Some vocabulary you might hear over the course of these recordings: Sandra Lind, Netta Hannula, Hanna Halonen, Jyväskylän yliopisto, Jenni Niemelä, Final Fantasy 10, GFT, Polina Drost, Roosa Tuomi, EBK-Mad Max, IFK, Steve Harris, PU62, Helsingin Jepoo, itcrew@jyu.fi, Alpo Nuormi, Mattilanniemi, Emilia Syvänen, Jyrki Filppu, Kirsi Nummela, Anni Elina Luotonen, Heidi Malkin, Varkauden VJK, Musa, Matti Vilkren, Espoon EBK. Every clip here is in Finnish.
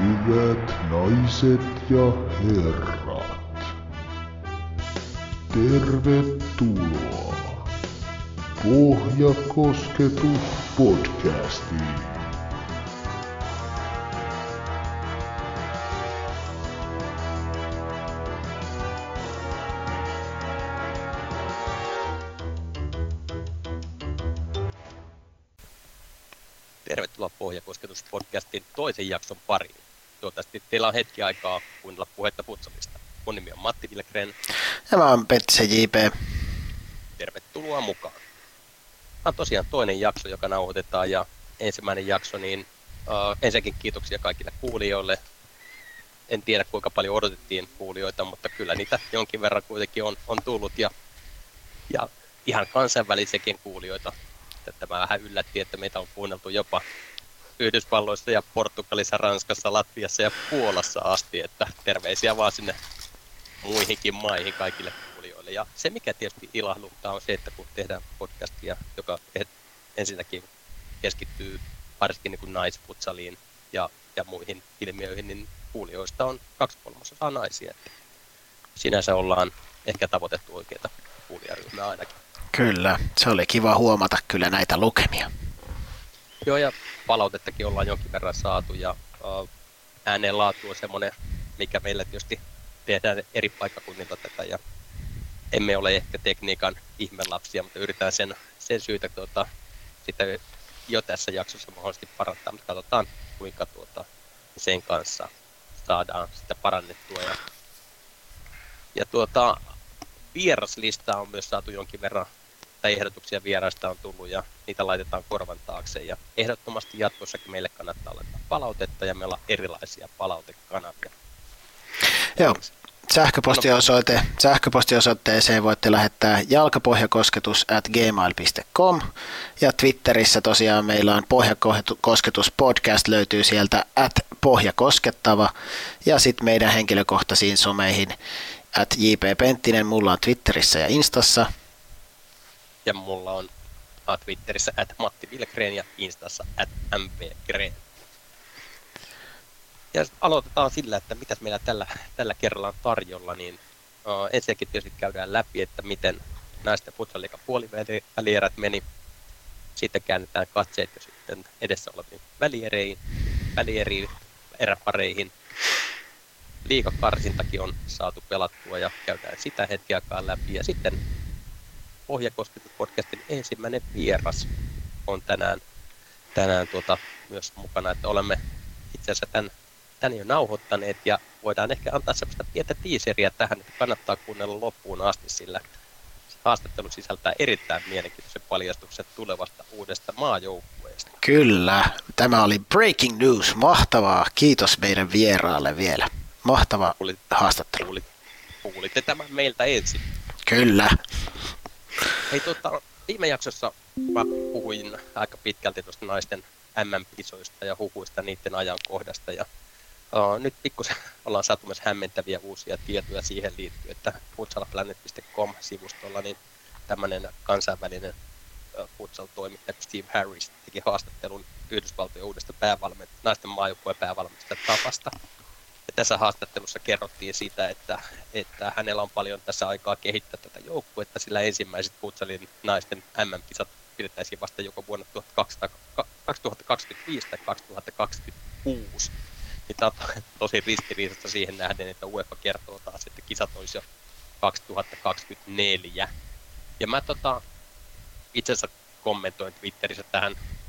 Hyvät naiset ja herrat, tervetuloa Pohjakosketuspodcastiin. Tervetuloa Pohjakosketuspodcastin toisen jakson pariin. Toivottavasti teillä on hetki aikaa kuunnella puhetta futsalista. Mun nimi on Matti Vilkren. Ja mä oon Petsä J.P. Tervetuloa mukaan. Tämä on tosiaan toinen jakso, joka nauhoitetaan, ja ensimmäinen jakso, niin ensinnäkin kiitoksia kaikille kuulijoille. En tiedä kuinka paljon odotettiin kuulijoita, mutta kyllä niitä jonkin verran kuitenkin on tullut, ja ihan kansainvälisiäkin kuulijoita. Tämä vähän yllätti, että meitä on kuunneltu jopa Yhdysvalloissa ja Portugalissa, Ranskassa, Latviassa ja Puolassa asti, että terveisiä vaan sinne muihinkin maihin kaikille kuulijoille. Ja se, mikä tietysti ilahduttaa, on se, että kun tehdään podcastia, joka ensinnäkin keskittyy varsinkin niin kuin naisfutsaliin ja muihin ilmiöihin, niin kuulijoista on 2/3 naisia. Että sinänsä ollaan ehkä tavoitettu oikeita kuulijaryhmää ainakin. Kyllä, se oli kiva huomata kyllä näitä lukemia. Joo, ja palautettakin ollaan jonkin verran saatu, ja äänenlaatu on semmoinen, mikä meillä tietysti tehdään eri paikkakunnilta tätä, ja emme ole ehkä tekniikan ihmelapsia, mutta yritetään sen syytä sitä jo tässä jaksossa mahdollisesti parantaa, mutta katsotaan kuinka sen kanssa saadaan sitä parannettua. Ja vieraslista on myös saatu jonkin verran, tai ehdotuksia vieraista on tullut, ja niitä laitetaan korvan taakse, ja ehdottomasti jatkossakin meille kannattaa laittaa palautetta, ja meillä on erilaisia palautekanavia. Joo, sähköpostiosoitteeseen voitte lähettää jalkapohjakosketus@gmail.com, ja Twitterissä tosiaan meillä on Pohjakosketuspodcast, löytyy sieltä @pohjakoskettava, ja sitten meidän henkilökohtaisiin someihin @jp.penttinen, mulla on Twitterissä ja Instassa. Ja mulla on Twitterissä @Matti Vilgren ja Instassa @MVGren. Ja aloitetaan sillä, että mitäs meillä tällä kerralla on tarjolla, niin ensinnäkin tietysti käydään läpi, että miten naisten futsalliigan puolivälierät meni. Sitten käännetään katseet ja sitten edessä oleviin välieriin, eräpareihin. Liigakarsintakin on saatu pelattua ja käydään sitä hetki aikaa läpi. Ja sitten Pohjakosketuspodcastin ensimmäinen vieras on tänään myös mukana, että olemme itse asiassa tämän jo nauhoittaneet, ja voidaan ehkä antaa sellaista pientä tiiseriä tähän, että kannattaa kuunnella loppuun asti, sillä haastattelu sisältää erittäin mielenkiintoisen paljastuksen tulevasta uudesta maajoukkueesta. Kyllä, tämä oli breaking news, mahtavaa, kiitos meidän vieraalle vielä. Mahtava haastattelu. Kuulitte tämän meiltä ensin. Kyllä. Hei, viime jaksossa mä puhuin aika pitkälti tuosta naisten MM-kisoista ja huhuista niiden ajankohdasta. Ja, nyt pikkusen ollaan saatu myös hämmentäviä uusia tietoja siihen liittyen, että futsalplanet.com-sivustolla niin tämmöinen kansainvälinen futsal-toimittaja Steve Harris teki haastattelun Yhdysvaltojen uudesta naisten maajoukkueen päävalmentajan Tapasta. Ja tässä haastattelussa kerrottiin sitä, että hänellä on paljon tässä aikaa kehittää tätä joukkuetta, sillä ensimmäiset futsalin naisten MM-kisat pidettäisiin vasta joko vuonna 2025 tai 2026. Ja tämä on tosi ristiriisasta siihen nähden, että UEFA kertoo taas, että kisat olisi jo 2024. Ja mä itse asiassa kommentoin Twitterissä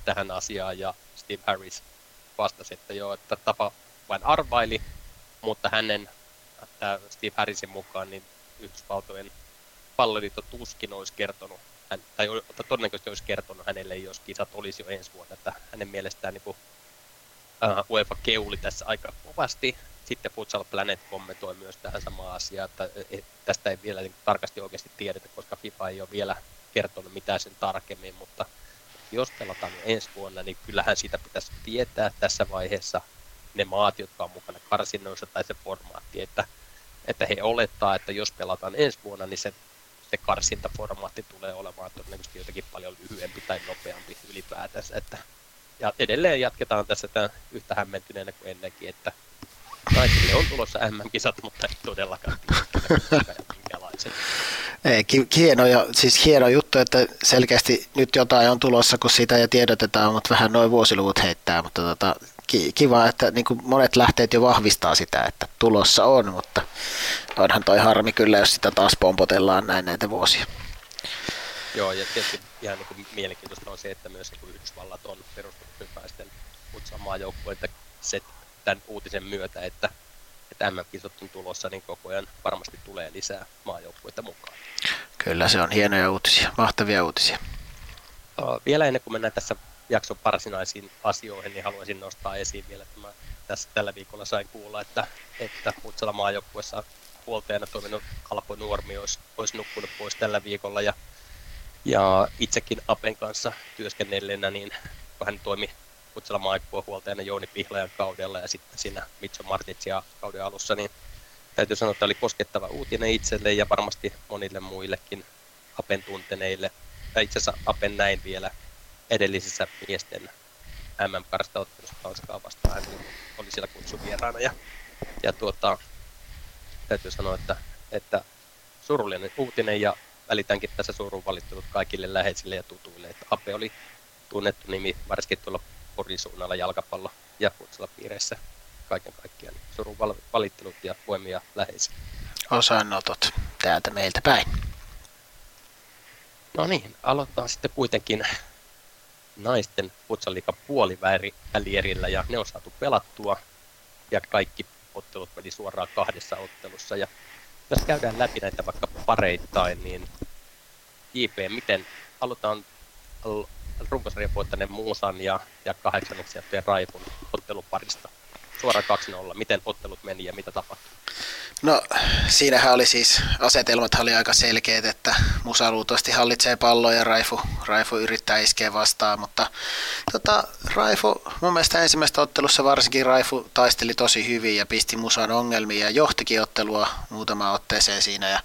tähän asiaan, ja Steve Harris vastasi, että joo, että Tapa vain arvaili. Mutta hänen, Steve Harrisin mukaan, niin Yhdysvaltojen palloliitto tuskin olisi kertonut, todennäköisesti olisi kertonut hänelle, jos kisat olisi jo ensi vuonna. Että hänen mielestään niin UEFA keuli tässä aika kovasti. Sitten Futsal Planet kommentoi myös tähän samaan asiaan, että tästä ei vielä niin tarkasti oikeasti tiedetä, koska FIFA ei ole vielä kertonut mitään sen tarkemmin. Mutta jos pelataan jo ensi vuonna, niin kyllähän siitä pitäisi tietää tässä vaiheessa ne maat, jotka on mukana karsinnoissa, tai se formaatti, että he olettaa, että jos pelataan ensi vuonna, niin se karsintaformaatti tulee olemaan todennäköisesti jotenkin paljon lyhyempi tai nopeampi ylipäätänsä, että Ja edelleen jatketaan tässä tämän yhtä hämmentyneenä kuin ennenkin, että naisille on tulossa MM-kisat, mutta ei todellakaan minkäänlaiset. Hieno juttu, että selkeästi nyt jotain on tulossa, kun siitä ja tiedotetaan, mutta vähän noin vuosiluvut heittää, mutta kiva, että niin kuin monet lähteet jo vahvistaa sitä, että tulossa on, mutta onhan toi harmi kyllä, jos sitä taas pompotellaan näin näitä vuosia. Joo, ja tietysti ihan niin kuin mielenkiintoista on se, että myös niin Yhdysvallat on perustunut hypäisten samaa joukkoa, että se tämän uutisen myötä, että MM-kisot on tulossa, niin koko ajan varmasti tulee lisää maajoukkueita mukaan. Kyllä, se on hienoja uutisia, mahtavia uutisia. Vielä ennen kuin mennään tässä jakson varsinaisiin asioihin, niin haluaisin nostaa esiin vielä, että mä tässä tällä viikolla sain kuulla, että Mutsala maajoukkuessa huoltajana toiminut Alpo Nuormi olisi nukkunut pois tällä viikolla, ja itsekin Apen kanssa työskennelleenä, niin kun hän toimi Mutsala maajoukkueen huoltajana Jouni Pihlajan kaudella ja sitten siinä Mico Martićia kauden alussa, niin täytyy sanoa, että oli koskettava uutinen itselle ja varmasti monille muillekin Apen tunteneille. Ja itse asiassa Apen näin vielä edellisissä miesten MM-karstaottelussa Tanskaa vastaan, hän oli siellä kutsuvieraana. Täytyy sanoa, että surullinen uutinen, ja välitänkin tässä surun valittelut kaikille läheisille ja tutuille, että Ape oli tunnettu nimi varsinkin tuolla Porin suunnalla jalkapallo- ja futsalapiireissä kaiken kaikkiaan. Surun valittelut ja voimia läheisille. Osanotot täältä meiltä päin. No niin, aloitetaan sitten kuitenkin naisten futsaliigan puolivälierillä, ja ne on saatu pelattua ja kaikki ottelut meni suoraan 2 ottelussa, ja jos käydään läpi näitä vaikka pareittain, niin JP, miten aloitetaan runkosarjan voittaneen Musan ja 8. jättöjen Raifun otteluparista suoraan 2-0. Miten ottelut meni ja mitä tapahtui? No siinähän oli siis, asetelmathan oli aika selkeät, että Musa luultavasti hallitsee palloa ja Raifu yrittää iskeä vastaan, mutta Raifu, mun mielestä ensimmäisessä ottelussa varsinkin Raifu taisteli tosi hyvin ja pisti Musan ongelmiin ja johtikin ottelua muutamaan otteeseen siinä, ja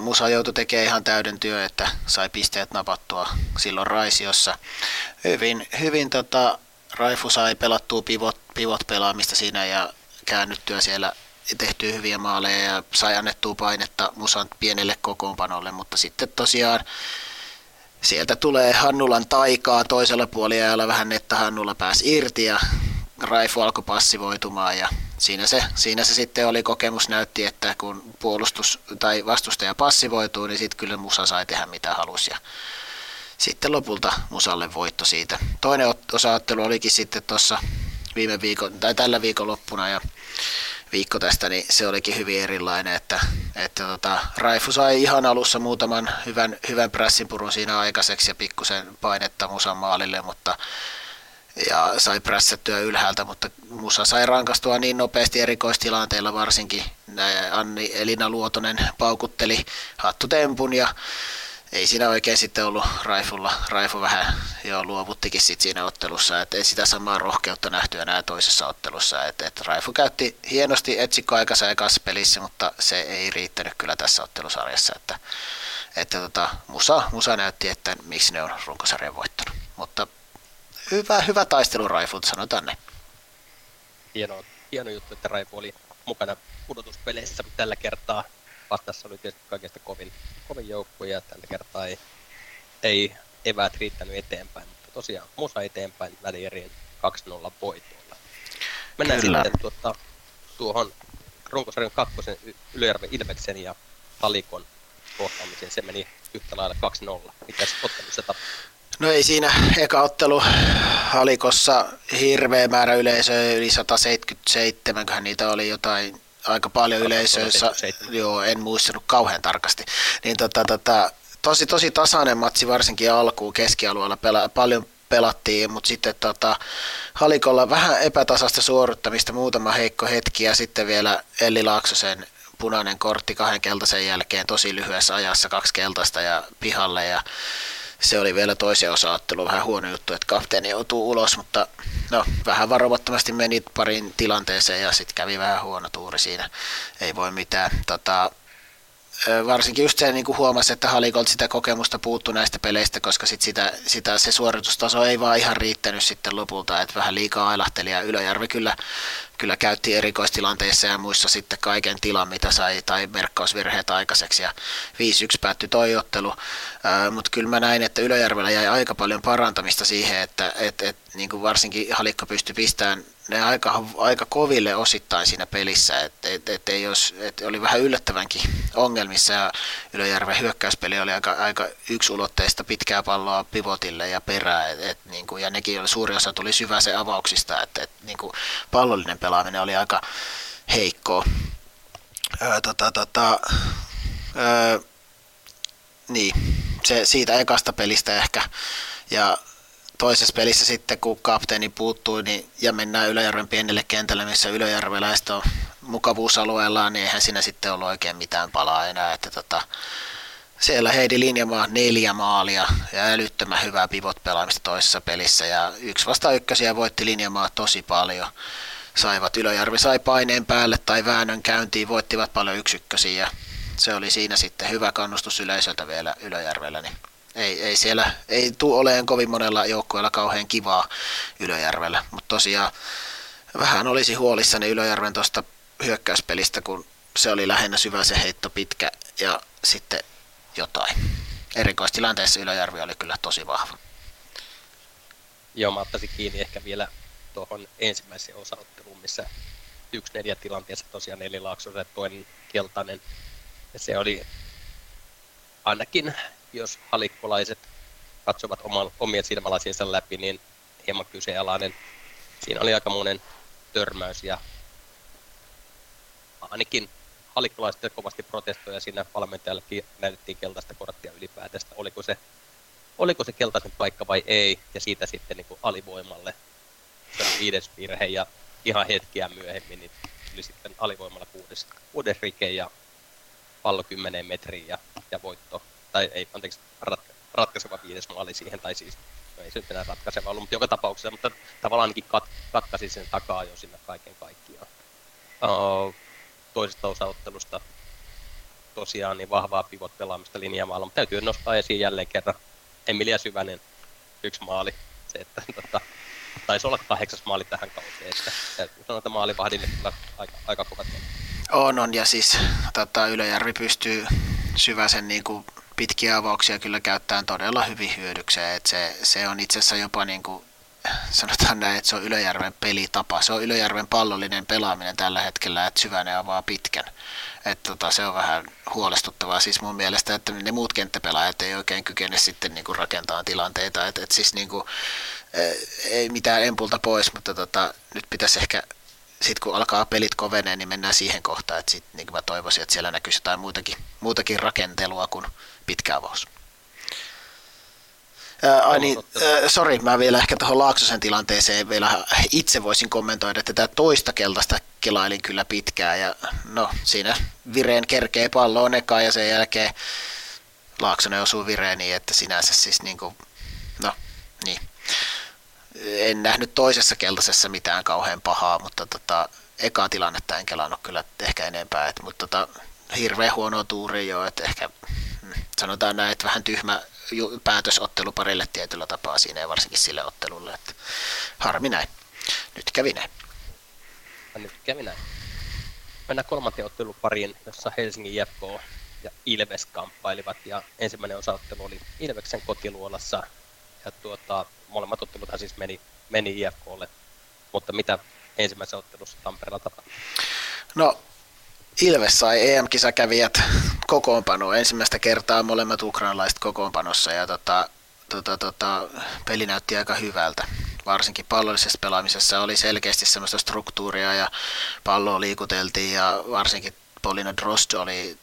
Musa joutui tekemään ihan täyden työ, että sai pisteet napattua silloin Raisiossa. Hyvin Raifu sai pelattua pivot pelaamista siinä ja käännyttyä siellä, tehtyä hyviä maaleja ja sai annettua painetta Musan pienelle kokoonpanolle, mutta sitten tosiaan sieltä tulee Hannulan taikaa toisella puoliajalla, vähän Netta Hannula pääsi irti ja Raifu alkoi passivoitumaan, ja siinä se sitten oli, kokemus näytti, että kun puolustus tai vastustaja passivoituu, niin sitten kyllä Musa sai tehdä mitä halusi, ja sitten lopulta Musalle voitto siitä. Toinen osaottelu olikin sitten tuossa viime viikon tai tällä viikonloppuna ja viikko tästä, niin se olikin hyvin erilainen, että Raifu sai ihan alussa muutaman hyvän prässinpurun siinä aikaiseksi ja pikkusen painetta Musan maalille, ja sai prässättyä ylhäältä, mutta Musa sai rankastua niin nopeasti erikoistilanteilla varsinkin. Anni Elina Luotonen paukutteli hattutempun ja ei siinä oikein sitten ollut Raifulla. Raifu vähän jo luovuttikin sitten siinä ottelussa, että ei sitä samaa rohkeutta nähty enää toisessa ottelussa. Raifu käytti hienosti etsikkoaikansa ekassa pelissä, mutta se ei riittänyt kyllä tässä ottelusarjassa. Musa näytti, että miksi ne on runkosarjan voittanut. Mutta hyvä taistelu Raifulta, sanotaan näin. Hieno juttu, että Raifu oli mukana pudotuspeleissä tällä kertaa. Vastassa oli tietysti kaikista kovin joukkoja, tällä kertaa ei eväät riittänyt eteenpäin, mutta tosiaan Musa eteenpäin välieriin 2-0 voitolla. Mennään kyllä sitten tuohon runkosarjan 2. Ylöjärven Ilveksen ja Halikon kohtaamiseen. Se meni yhtä lailla 2-0. Mitäs ottelussa tapahtui? No ei siinä eka ottelu Halikossa hirveä määrä yleisöä, yli 177, kyllähän niitä oli jotain. Aika paljon yleisöissä, joo, en muistanut kauhean tarkasti, niin tosi tasainen matsi varsinkin alkuun, keskialueella paljon pelattiin, mutta sitten Halikolla vähän epätasasta suorittamista, muutama heikko hetki ja sitten vielä Elli Laaksosen punainen kortti 2 keltaisen jälkeen tosi lyhyessä ajassa, 2 keltaista ja pihalle, ja se oli vielä toisen osa-ottelu, vähän huono juttu, että kapteeni joutuu ulos, mutta no, vähän varomattomasti meni pariin tilanteeseen ja sitten kävi vähän huono tuuri siinä, ei voi mitään. varsinkin just se niin kuin huomasi, että Halikolta sitä kokemusta puuttui näistä peleistä, koska sit se suoritustaso ei vaan ihan riittänyt sitten lopulta, että vähän liikaa ailahteli, ja Ylöjärvi kyllä käytti erikoistilanteissa ja muissa sitten kaiken tilan, mitä sai, tai merkkausvirheet aikaiseksi, ja 5-1 päättyi toi ottelu, mutta kyllä mä näin, että Ylöjärvellä jäi aika paljon parantamista siihen, että niin kuin varsinkin Halikko pystyi pistämään ne aika koville osittain siinä pelissä, että oli vähän yllättävänkin ongelmissa, ja Ylöjärven hyökkäyspeli oli aika yksulotteista pitkää palloa pivotille ja perään, niin kuin, ja nekin oli, suuri osa tuli Syväsen avauksista, niin kuin pallollinen pelaaminen oli aika heikkoa. Niin, se siitä ekasta pelistä ehkä, ja toisessa pelissä sitten, kun kapteeni puuttui niin, ja mennään Ylöjärven pienelle kentälle, missä ylöjärveläiset on mukavuusalueellaan, niin eihän siinä sitten ollut oikein mitään palaa enää. Että siellä Heidi Linjamaa 4 maalia ja älyttömän hyvää pivot-pelaamista toisessa pelissä. Ja 1-1 voitti Linjamaa tosi paljon. Ylöjärvi sai paineen päälle tai väännön käyntiin, voittivat paljon 1-1. Se oli siinä sitten hyvä kannustus yleisöltä vielä Ylöjärvellä. Niin ei siellä ei tule oleen kovin monella joukkueella kauhean kivaa Ylöjärvellä, mutta tosiaan vähän olisi huolissani Ylöjärven tuosta hyökkäyspelistä, kun se oli lähinnä Syväsen heitto pitkä ja sitten jotain. Erikoistilanteessa Ylöjärvi oli kyllä tosi vahva. Joo, mä ottaisin kiinni ehkä vielä tuohon ensimmäiseen osaotteluun, missä 1-4 tilanteessa tosiaan Elli Laaksonen toinen keltainen. Ja se oli ainakin, jos halikkolaiset katsovat omien silmälasiensa läpi, niin hieman kyseenalainen. Siinä oli aikamoinen törmäys ja ainakin halikkolaiset kovasti protestoja siinä, valmentajallekin näytettiin keltaista korttia ylipäätästä. Oliko se keltaisen paikka vai ei, ja siitä sitten niin kuin alivoimalle. Se oli 5. virhe ja ihan hetkiä myöhemmin niin tuli sitten alivoimalla 6. rike ja pallo 10 metriin ja voitto. Tai ei, anteeksi, ratkaiseva 5. maali siihen, tai siis no ei se nyt enää ratkaiseva ollut, mutta joka tapauksessa, mutta tavallaan ainakin katkaisi sen takaa jo sinne kaiken kaikkiaan. Toisesta osaottelusta tosiaan niin vahvaa pivot-pelaamista linjamaalla, mutta täytyy nostaa esiin jälleen kerran Emilia Syvänen 1 maali. Se, että taisi olla 8. maali tähän kauteen, että täytyy sanoa, että maalivahdille kyllä aika kovat. On, ja siis Ylöjärvi pystyy Syväsen niin kuin pitkiä avauksia kyllä käyttämään todella hyvin hyödykseen, että se on itse asiassa jopa niin kuin, sanotaan näin, että se on Ylöjärven pelitapa, se on Ylöjärven pallollinen pelaaminen tällä hetkellä, että Syvänen avaa pitkän, että se on vähän huolestuttavaa siis mun mielestä, että ne muut kenttäpelaajat ei oikein kykene sitten niin kuin rakentamaan tilanteita, että siis niin kuin, ei mitään empulta pois, mutta nyt pitäisi ehkä sitten kun alkaa pelit kovenee, niin mennään siihen kohtaan, että sitten niin mä toivoisin, että siellä näkyisi jotain muutakin rakentelua kuin pitkä avaus. Sori, mä vielä ehkä tuohon Laaksosen tilanteeseen vielä itse voisin kommentoida, että tätä toista keltaista kelailin kyllä pitkään, ja no siinä vireen kerkee palloon ekaan, ja sen jälkeen Laaksonen osuu vireen niin, että sinänsä siis niin kuin, no niin. En nähnyt toisessa keltaisessa mitään kauhean pahaa, mutta ekaa tilannetta en kelannut kyllä ehkä enempää, mutta hirveän huonoa tuuria jo, että ehkä sanotaan näin, että vähän tyhmä päätösottelu parille tietyllä tapaa siinä ja varsinkin sille ottelulle, että harmi näin. Nyt kävi näin. Mennään kolmanteen ottelupariin, jossa Helsingin Jepoo ja Ilves kamppailivat, ja ensimmäinen osaottelu oli Ilveksen kotiluolassa, ja molemmat otteluthan siis meni IFK:lle, mutta mitä ensimmäisessä ottelussa Tampereella tapahtui? No, Ilves sai EM-kisakävijät kokoonpanoon, ensimmäistä kertaa molemmat ukrainalaiset kokoonpanossa, ja peli näytti aika hyvältä. Varsinkin pallollisessa pelaamisessa oli selkeästi semmoista struktuuria ja palloa liikuteltiin, ja varsinkin Polina Drost oli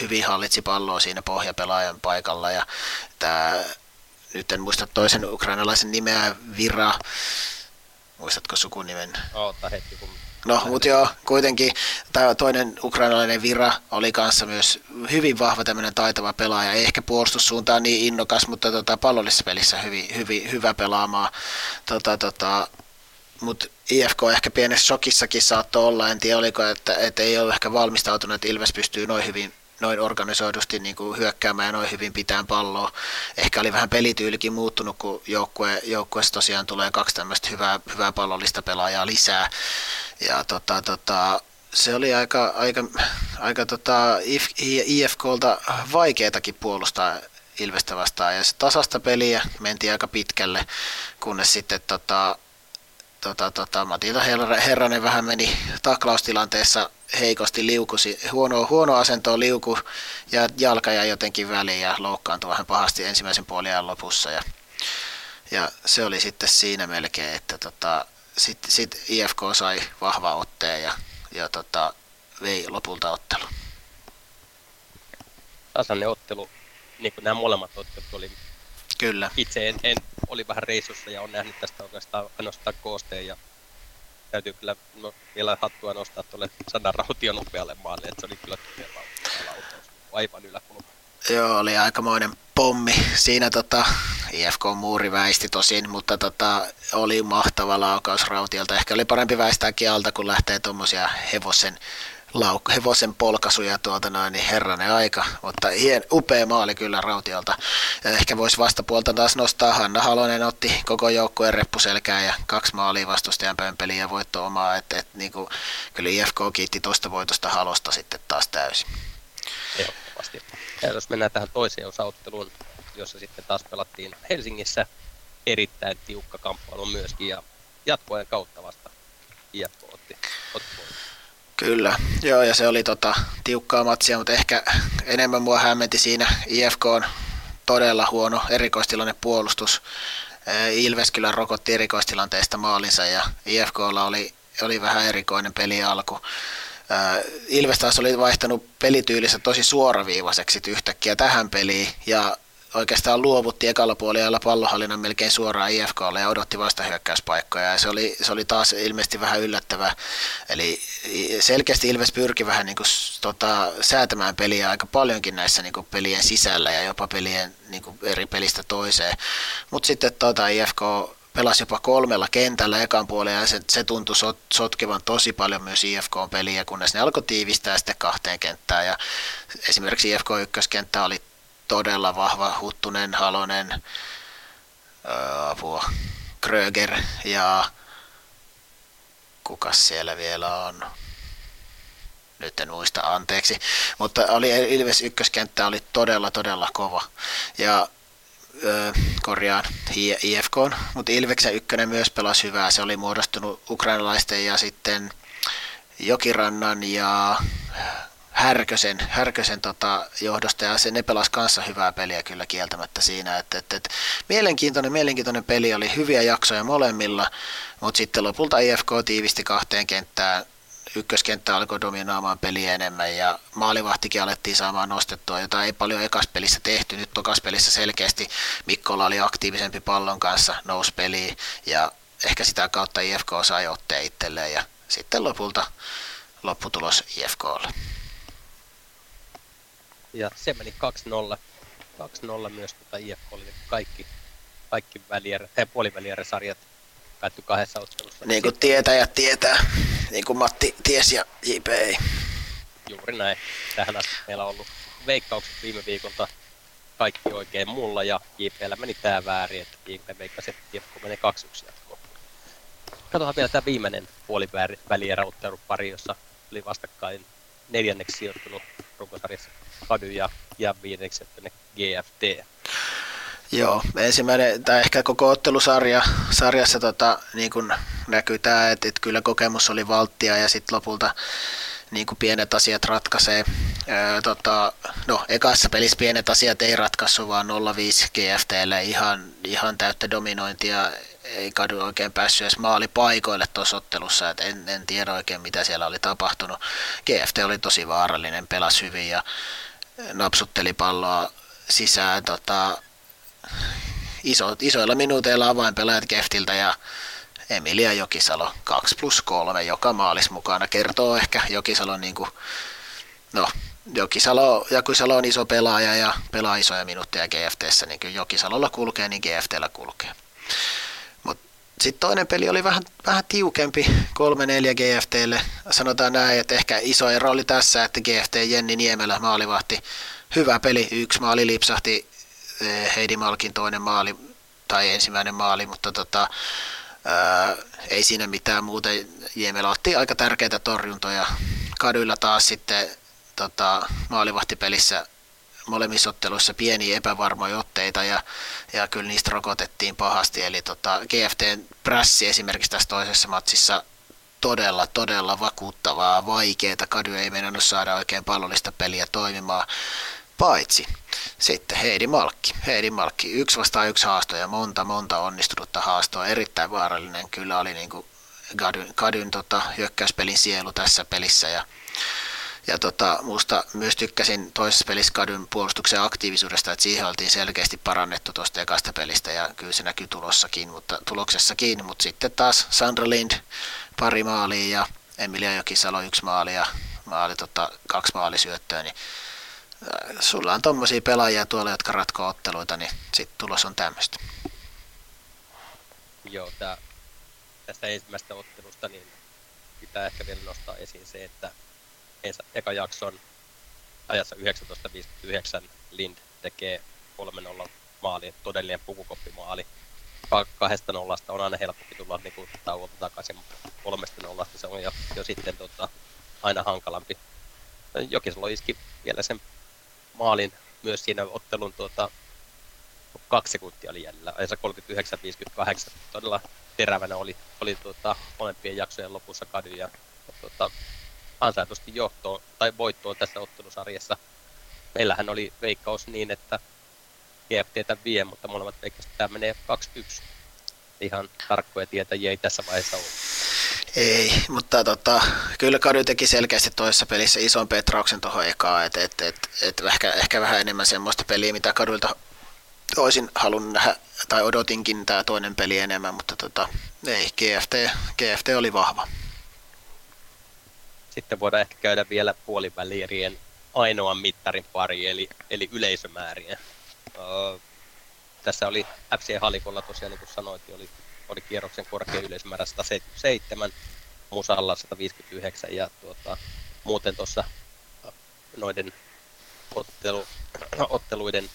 hyvin hallitsi palloa siinä pohjapelaajan paikalla, ja nyt en muista toisen ukrainalaisen nimeä, Vira. Muistatko sukunimen? Mutta joo, kuitenkin toinen ukrainalainen Vira oli kanssa myös hyvin vahva tämmöinen taitava pelaaja. Ei ehkä puolustussuuntaan niin innokas, mutta pallollisessa pelissä hyvin hyvä pelaamaan. Mutta IFK ehkä pienessä shokissakin saattoi olla, en tiedä oliko, että ei ole ehkä valmistautunut, että Ilves pystyy noin hyvin noin organisoidusti niin kuin hyökkäämään ja noin hyvin pitään palloa. Ehkä oli vähän pelityylikin muuttunut, kun joukkueessa tosiaan tulee kaksi tämmöistä hyvää pallollista pelaajaa lisää. Ja se oli aika IFK:lta vaikeatakin puolustaa Ilvestä vastaan. Ja se tasasta peliä mentiin aika pitkälle, kunnes sitten Matias Herranen vähän meni taklaustilanteessa heikosti liukusi, huono asento liuku ja jalka jäi jotenkin väliin ja loukkaantui vähän pahasti ensimmäisen puoliajan lopussa ja se oli sitten siinä melkein, että sit IFK sai vahva otteen ja vei lopulta ottelun. Tasainen ottelu, niin kuin nämä molemmat ottelut oli. Kyllä. Itse en oli vähän reissussa ja on nähnyt tästä oikeastaan ainoastaan koosteen ja täytyy kyllä vielä hattua nostaa tuolle Sanna Raution upealle maalle, että se oli kyllä todella laukaus, aivan yläkulma. Joo, oli aikamoinen pommi. Siinä IFK muuri väisti tosin, mutta oli mahtava laukaus Rautiolta. Ehkä oli parempi väistääkin alta, kun lähtee tuommoisia hevosen polkaisuja niin Herranen aika, mutta upea maali kyllä Rautiolta. Ehkä voisi vastapuolta taas nostaa, Hanna Halonen otti koko joukkueen reppuselkään ja kaksi maalia vastustajan pömpeliä ja voitto omaa, että niin kyllä IFK kiitti tuosta voitosta Halosta sitten taas täysin. Ehdottomasti. Ja jos mennään tähän toiseen osaotteluun, jossa sitten taas pelattiin Helsingissä, erittäin tiukka kamppailu myöskin ja jatkoajan kautta vasta IFK otti voitto. Kyllä, joo, ja se oli tiukkaa matsia, mutta ehkä enemmän mua hämmenti siinä IFK on todella huono erikoistilanne puolustus. Ilves kyllä rokotti erikoistilanteesta maalinsa ja IFK:lla oli vähän erikoinen peli alku. Ilves taas oli vaihtanut pelityylissä tosi suoraviivaiseksi yhtäkkiä tähän peliin ja oikeastaan luovutti ekalla puolella pallohallinnan melkein suoraan IFK:lle ja odotti vastahyökkäyspaikkoja ja se oli taas ilmeisesti vähän yllättävää. Eli selkeästi Ilves pyrki vähän niin kuin, säätämään peliä aika paljonkin näissä niin kuin, pelien sisällä ja jopa pelien niin kuin, eri pelistä toiseen. Mutta sitten IFK pelasi jopa kolmella kentällä ekan puolella ja se tuntui sotkevan tosi paljon myös IFK:n peliä, kunnes ne alkoi tiivistää sitten kahteen kenttään ja esimerkiksi IFK ykköskenttä oli todella vahva Huttunen, Halonen, Kröger ja kukas siellä vielä on? Nyt en muista, anteeksi. Mutta Ilves ykköskenttä oli todella, todella kova. Ja korjaan IFK, mutta Ilveksen ykkönen myös pelasi hyvää. Se oli muodostunut ukrainalaisten ja sitten Jokirannan ja Härkösen johdosta ja ne pelasi kanssa hyvää peliä kyllä kieltämättä siinä. Et mielenkiintoinen peli, oli hyviä jaksoja molemmilla, mutta sitten lopulta IFK tiivisti kahteen kenttään. Ykköskenttä alkoi dominaamaan peliä enemmän ja maalivahtikin alettiin saamaan nostettua, jota ei paljon ekas pelissä tehty. Nyt tokas pelissä selkeästi Mikkola oli aktiivisempi pallon kanssa, nousi peliin ja ehkä sitä kautta IFK sai otteen itselleen ja sitten lopulta lopputulos IFK:lle. Ja se meni 2-0 myös IFK oli kaikki puolivälijäräsarjat päättyi kahdessa ottelussa. Niin kuin tietää, niin kuin Matti tiesi ja J.P. Juuri näin. Tähän asti meillä on ollut veikkaukset viime viikolta kaikki oikein mulla ja J.P.llä meni tää väärin, että J.P. veikkasi, että IFK menee 2-1 jatkoon. Katsotaan vielä tämä viimeinen puolivälijäräottelupari, jossa oli vastakkain neljänneksi sijoittunut runkosarjassa Kadu ja viidenneksi GFT. Joo, ensimmäinen tai ehkä koko ottelusarjassa niin kuin näkyy tämä, että kyllä kokemus oli valttia ja sitten lopulta niin kuin pienet asiat ratkaisee. Ekassa pelissä pienet asiat ei ratkaisu, vaan 0-5 GFT:lle ihan täyttä dominointia. Ei Kadu oikein päässyt edes maalipaikoille tuossa ottelussa, että en tiedä oikein mitä siellä oli tapahtunut. GFT oli tosi vaarallinen, pelasi hyvin ja napsutteli palloa sisään isoilla minuuteilla avainpelaajat GFTiltä ja Emilia Jokisalo 2+3, joka maalis mukana kertoo ehkä Jokisalon Jokisalo on iso pelaaja ja pelaa isoja minuutteja GFT:ssä, niin kyllä Jokisalolla kulkee, niin GFT:llä kulkee. Sitten toinen peli oli vähän tiukempi 3-4 GFTlle. Sanotaan näin, että ehkä iso ero oli tässä, että GFT Jenni Niemelä maalivahti. Hyvä peli, yksi maali lipsahti, Heidi Malkin toinen maali tai ensimmäinen maali, mutta ei siinä mitään muuta. Niemelä otti aika tärkeitä torjuntoja. Kaduilla taas sitten maalivahtipelissä molemmissa otteluissa pieniä epävarmoja otteita ja kyllä niistä rokotettiin pahasti. Eli GFTn prässi esimerkiksi tässä toisessa matsissa todella vakuuttavaa, vaikeaa. Kadu ei meinannut saada oikein pallollista peliä toimimaan, paitsi sitten Heidi Malkki. Heidi Malkki 1 vastaan 1 haastoja ja monta onnistunutta haastoa. Erittäin vaarallinen kyllä oli niin kuin Kadyn hyökkäyspelin sielu tässä pelissä ja musta myös tykkäsin toisessa pelissä Kadyn puolustuksen aktiivisuudesta, että siihen oltiin selkeästi parannettu tuosta ekasta pelistä ja kyllä se näkyy tuloksessakin, mutta sitten taas Sandra Lind 2 maalia ja Emilia Jokisalo 1 maali ja 2 maalisyöttöä, niin sulla on tommosia pelaajia tuolla, jotka ratkoo otteluita, niin sitten tulos on tämmöistä. Joo, tästä ensimmäisestä ottelusta niin pitää ehkä vielä nostaa esiin se, että eka jakson ajassa 19.59 Lind tekee 3-0 maali, todellinen pukukoppimaali. 2-0 on aina helpompi tulla niinku tauolta takaisin, mutta 3-0 se on jo sitten aina hankalampi. Jokisalo iski vielä sen maalin myös siinä ottelun 2 sekuntia oli jäljellä, ajassa 39.58. Todella terävänä oli molempien jaksojen lopussa Kadu ja ansaitusti johtoon tai voittoon tässä ottelusarjassa. Meillähän oli veikkaus niin, että GFT:tä vie, mutta molemmat veikkasivat, että tämä menee 2-1. Ihan tarkkoja tietäjiä ei tässä vaiheessa ollut. Ei, mutta kyllä Kadu teki selkeästi toisessa pelissä ison petrauksen tuohon ekaan, ehkä vähän enemmän semmoista peliä, mitä Kadulta olisin halunnut nähdä, tai odotinkin tämä toinen peli enemmän, mutta ei, GFT oli vahva. Sitten voidaan ehkä käydä vielä puolivälierien ainoan mittarin pari, eli yleisömääriä. Tässä oli FC Halikolla tosiaan, niin kuin sanoit, oli kierroksen korkea yleisömäärä 177, Musalla 159 ja muuten tuossa noiden otteluiden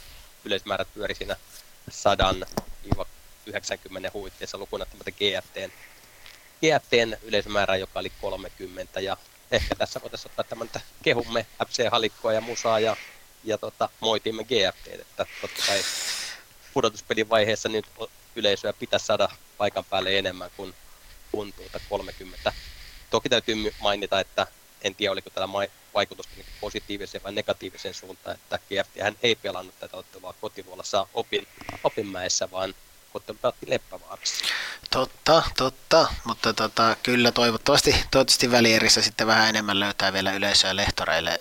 yleisömäärät pyöri siinä 100-90 huitteessa lukunottamatta GFTn yleisömäärää, joka oli 30, ja ehkä tässä voitaisiin ottaa tämän, että kehumme FC Halikkoa ja Musaa ja moitimme GFT:tä, että totta kai pudotuspelin vaiheessa nyt yleisöä pitäisi saada paikan päälle enemmän kuin 30. Toki täytyy mainita, että en tiedä oliko tällä vaikutusta niin positiiviseen vai negatiiviseen suuntaan, että GFT:hän ei pelannut tätä ottelua kotiluolassa Opinmäessä, vaan ottelu päätti Leppävaarassa. Totta, mutta kyllä toivottavasti välierissä sitten vähän enemmän löytää vielä yleisöä lehtereille.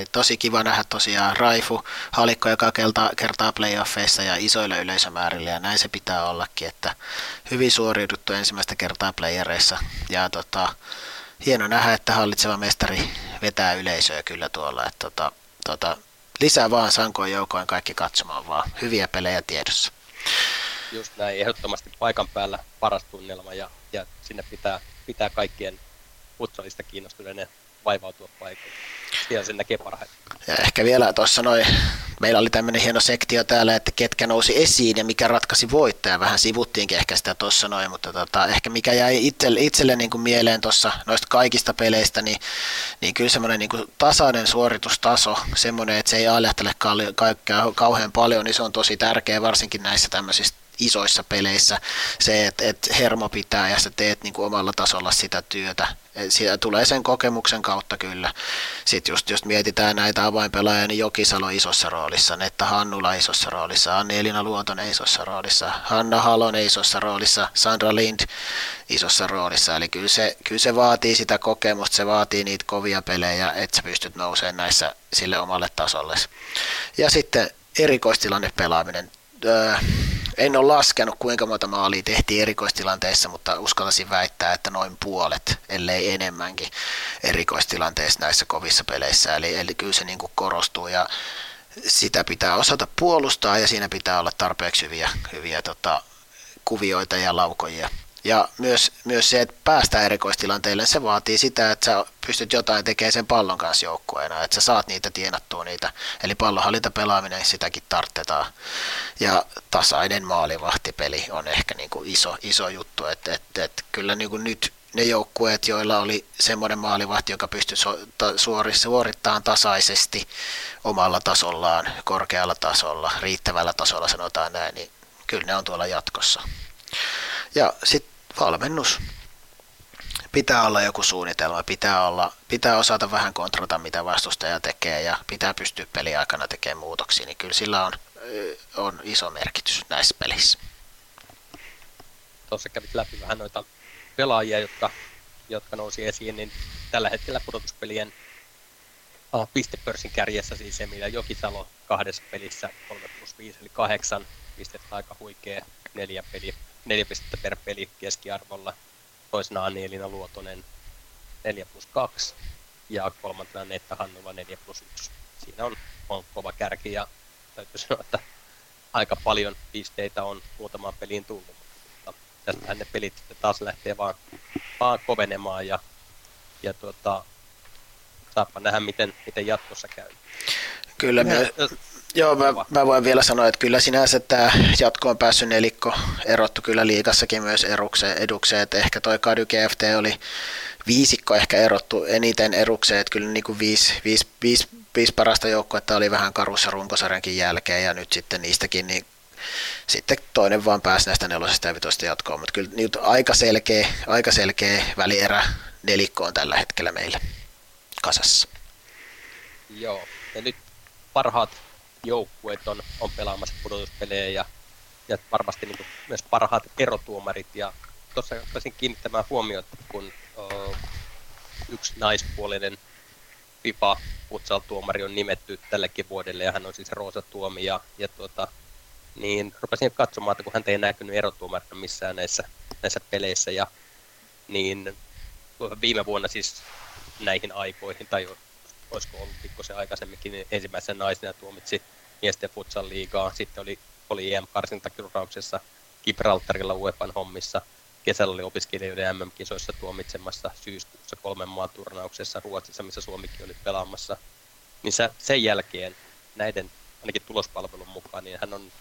Eli tosi kiva nähdä tosiaan Raifu, Halikko joka kertaa playoffeissa ja isoilla yleisömäärillä, ja näin se pitää ollakin, että hyvin suoriuduttu ensimmäistä kertaa playereissa, ja hieno nähdä, että hallitseva mestari vetää yleisöä kyllä tuolla, että lisää vaan sankoin joukoin kaikki katsomaan vaan, hyviä pelejä tiedossa. Just näin, ehdottomasti paikan päällä paras tunnelma ja sinne pitää kaikkien futsalista kiinnostuneiden vaivautua paikalle. Siellä sen näkee parhaiten. Ja ehkä vielä tuossa meillä oli tämmöinen hieno sektio täällä, että ketkä nousi esiin ja mikä ratkaisi voittaja. Vähän sivuttiinkin ehkä sitä tuossa mutta ehkä mikä jäi itselle niin kuin mieleen tuossa noista kaikista peleistä, niin kyllä semmoinen niin kuin tasainen suoritustaso, semmoinen, että se ei ailehtele kauhean paljon, niin se on tosi tärkeä varsinkin näissä tämmöisissä isoissa peleissä se, että hermo pitää ja sä teet niin kuin omalla tasolla sitä työtä. Siitä tulee sen kokemuksen kautta kyllä. Sitten just mietitään näitä avainpelaajia, niin Jokisalo isossa roolissa, Netta Hannula isossa roolissa, Anni Elina Luotonen isossa roolissa, Hanna Halonen isossa roolissa, Sandra Lind isossa roolissa. Eli kyllä se vaatii sitä kokemusta, se vaatii niitä kovia pelejä, että sä pystyt nousemaan näissä sille omalle tasolle. Ja sitten erikoistilanne pelaaminen. En ole laskenut, kuinka monta maalia tehtiin erikoistilanteissa, mutta uskaltaisin väittää, että noin puolet, ellei enemmänkin erikoistilanteissa näissä kovissa peleissä. Eli kyllä se niin kuin korostuu ja sitä pitää osata puolustaa ja siinä pitää olla tarpeeksi hyviä kuvioita ja laukojia. Ja myös se, että päästään erikoistilanteille, se vaatii sitä, että sä pystyt jotain tekemään sen pallon kanssa joukkueena, että sä saat niitä tienattua niitä. Eli pallonhallintapelaaminen, sitäkin tarttetaan. Ja tasainen maalivahtipeli on ehkä niin kuin iso juttu. Et kyllä niin kuin nyt ne joukkueet, joilla oli semmoinen maalivahti, joka pystyi suorittamaan tasaisesti omalla tasollaan, korkealla tasolla, riittävällä tasolla sanotaan näin, niin kyllä ne on tuolla jatkossa. Ja sitten valmennus. Pitää olla joku suunnitelma, pitää osata vähän kontrata, mitä vastustaja tekee, ja pitää pystyä pelin aikana tekemään muutoksia, niin kyllä sillä on iso merkitys näissä pelissä. Tuossa kävit läpi vähän noita pelaajia, jotka nousi esiin, niin tällä hetkellä pudotuspelien pistepörssin kärjessä siis Emilia Jokisalo 2 pelissä 3+5 eli 8 pistettä, aika huikea 4 pistettä per peli keskiarvolla. Toisena Anni Elina Luotonen 4+2 ja kolmantena Netta Hannula 4+1. Siinä on kova kärki ja täytyy sanoa, että aika paljon pisteitä on muutamaan peliin tullut. Tästähän ne pelit taas lähtee vaan kovenemaan ja saapa nähdä miten jatkossa käy. Kyllä mä voin vielä sanoa, että kyllä sinänsä tämä jatkoon päässyt nelikko erottu kyllä liigassakin myös edukseen, että ehkä toi Kadu GFT oli viisikko ehkä erottu eniten edukseen, että kyllä niin kuin viisi parasta joukkuetta oli vähän karussa runkosarjankin jälkeen ja nyt sitten niistäkin niin sitten toinen vaan pääsi näistä 4. ja 5. jatkoon, mutta kyllä nyt aika selkeä välierä nelikko on tällä hetkellä meillä kasassa. Joo, ja nyt parhaat joukkueet on pelaamassa pudotuspelejä ja varmasti niin kuin myös parhaat erotuomarit. Ja tuossa taisin kiinnittämään huomiota, kun yksi naispuolinen FIFA-futsal-tuomari on nimetty tällekin vuodelle ja hän on siis Roosa Tuomi. Niin rupesin katsomaan, että kun häntä ei näkynyt erotuomarina missään näissä peleissä. Ja, niin viime vuonna siis näihin aikoihin tai olisiko ollut pikkusen aikaisemminkin, niin ensimmäisenä naisena tuomitsi miesten futsal liigaa. Sitten oli EM-karsintakirurauksessa, Gibraltarilla UEFAn hommissa, kesällä oli opiskelijoiden MM-kisoissa tuomitsemassa, syyskuussa 3 maan turnauksessa Ruotsissa, missä Suomikin oli pelaamassa. Niin sen jälkeen näiden, ainakin tulospalvelun mukaan, niin hän on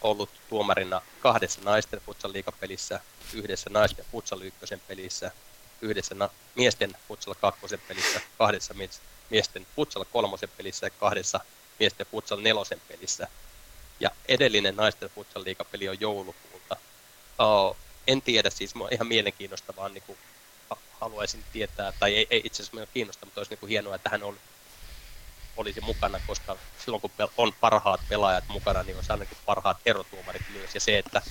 ollut tuomarina 2 naisten futsal liigapelissä, 1 naisten futsal 1 pelissä, 1 miesten futsal 2 pelissä, 2 miesten futsal 3 pelissä ja 2 miesten futsal 4 pelissä. Ja edellinen naisten futsal liigapeli on joulukuulta. En tiedä, siis minua on ihan mielenkiinnosta, vaan niin kuin haluaisin tietää, tai ei itse asiassa minua kiinnosta, mutta olisi niin kuin hienoa, että hän olisi mukana, koska silloin kun on parhaat pelaajat mukana, niin on ainakin parhaat erotuomarit myös. Ja se, että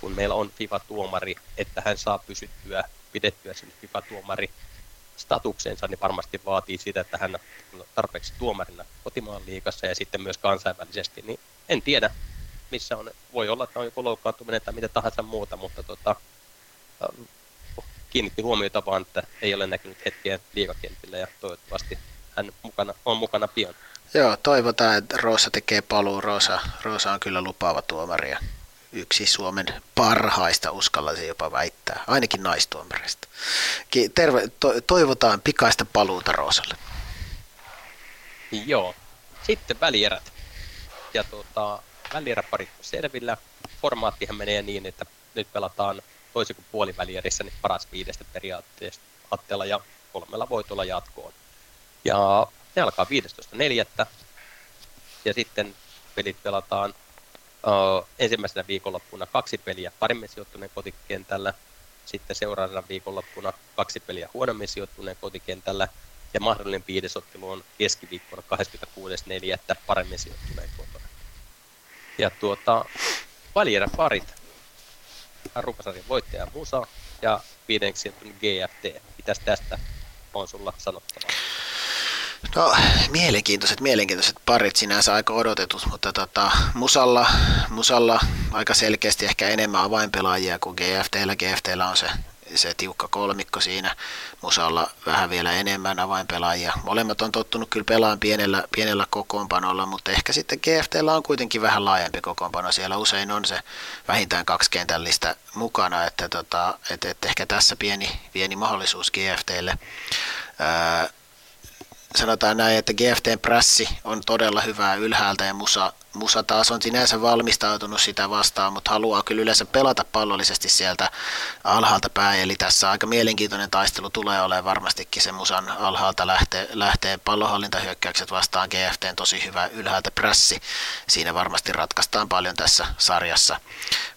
kun meillä on FIFA-tuomari, että hän saa pidettyä sen FIFA-tuomari statukseensa, niin varmasti vaatii sitä, että hän on tarpeeksi tuomarina kotimaan liigassa ja sitten myös kansainvälisesti, niin en tiedä missä on, voi olla, että on joku loukkaantuminen tai mitä tahansa muuta, mutta kiinnitti huomiota vaan, että ei ole näkynyt hetkeä liigakentillä ja toivottavasti hän on mukana pian. Joo, toivotaan, että Roosa tekee paluun. Roosa on kyllä lupaava tuomari ja yksi Suomen parhaista, uskallan jopa väittää, ainakin naistuomareista. Toivotaan pikaista paluuta Roosalle. Joo, sitten välierät. Ja välieräparit on selvillä. Formaattihan menee niin, että nyt pelataan toisin kuin puolivälierissä, niin paras 5 periaatteella ja 3 voitolla jatkoon. Ja ne alkaa 15.4. Ja sitten pelit pelataan ensimmäisenä viikonloppuna 2 peliä paremmin sijoittuneen kotikentällä, sitten seuraavana viikonloppuna 2 peliä huonommin sijoittuneen kotikentällä ja mahdollinen 5. ottelu on keskiviikkona 26.4. paremmin sijoittuneen kotona. Ja välieräparit. Runkosarjan voittaja Musa ja 5. sijoittunut GFT. Mitäs tästä on sulla sanottavaa? No, mielenkiintoiset parit sinänsä aika odotetut, mutta Musalla aika selkeästi ehkä enemmän avainpelaajia kuin GFT:llä. GFT:llä on se se tiukka kolmikko siinä. Musalla vähän vielä enemmän avainpelaajia. Molemmat on tottunut kyllä pelaan pienellä kokoonpanolla, mutta ehkä sitten GFT:llä on kuitenkin vähän laajempi kokoonpano. Siellä usein on se vähintään kaksi kentällistä mukana, että ehkä tässä pieni mahdollisuus GFT:lle. Sanotaan näin, että GFT:n prässi on todella hyvää ylhäältä ja Musa taas on sinänsä valmistautunut sitä vastaan, mutta haluaa kyllä yleensä pelata pallollisesti sieltä alhaalta päin. Eli tässä aika mielenkiintoinen taistelu tulee olemaan varmastikin se Musan alhaalta lähtee pallonhallintahyökkäykset vastaan GFT:n tosi hyvä ylhäältä prässi. Siinä varmasti ratkaistaan paljon tässä sarjassa.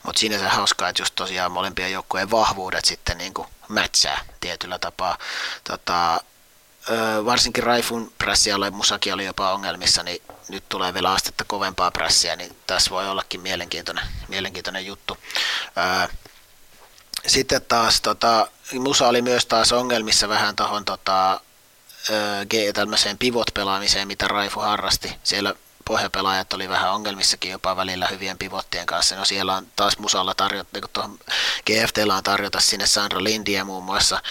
Mutta siinä se hauskaa, että just tosiaan molempien joukkueen vahvuudet sitten niin kuin mätsää tietyllä tapaa. Varsinkin Raifun prässialla ja Musakin oli jopa ongelmissa, niin nyt tulee vielä astetta kovempaa prässiä, niin tässä voi ollakin mielenkiintoinen juttu. Sitten taas Musa oli myös taas ongelmissa vähän tuohon tämmöiseen pivot-pelaamiseen, mitä Raifu harrasti. Siellä pohjapelaajat oli vähän ongelmissakin jopa välillä hyvien pivottien kanssa. No siellä on taas Musalla GFT:llä on tarjota sinne Sandra Lindiä muun muassa,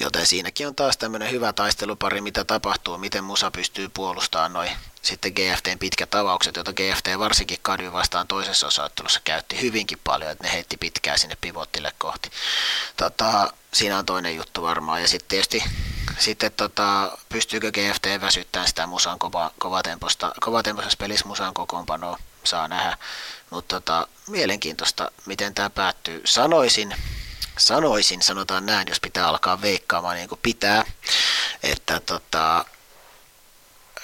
joten siinäkin on taas tämmöinen hyvä taistelupari, mitä tapahtuu, miten Musa pystyy puolustamaan noi sitten GFT:n pitkät avaukset, joita GFT varsinkin Kadun vastaan toisessa osaottelussa käytti hyvinkin paljon, että ne heitti pitkää sinne pivottille kohti. Siinä on toinen juttu varmaan, ja sitten tietysti pystyykö GFT väsyttämään sitä Musan kovatempoisessa pelissä Musan kokoonpanoa, saa nähdä. Mutta mielenkiintoista, miten tämä päättyy. Sanoisin, sanotaan näin, jos pitää alkaa veikkaamaan niin kuin pitää, että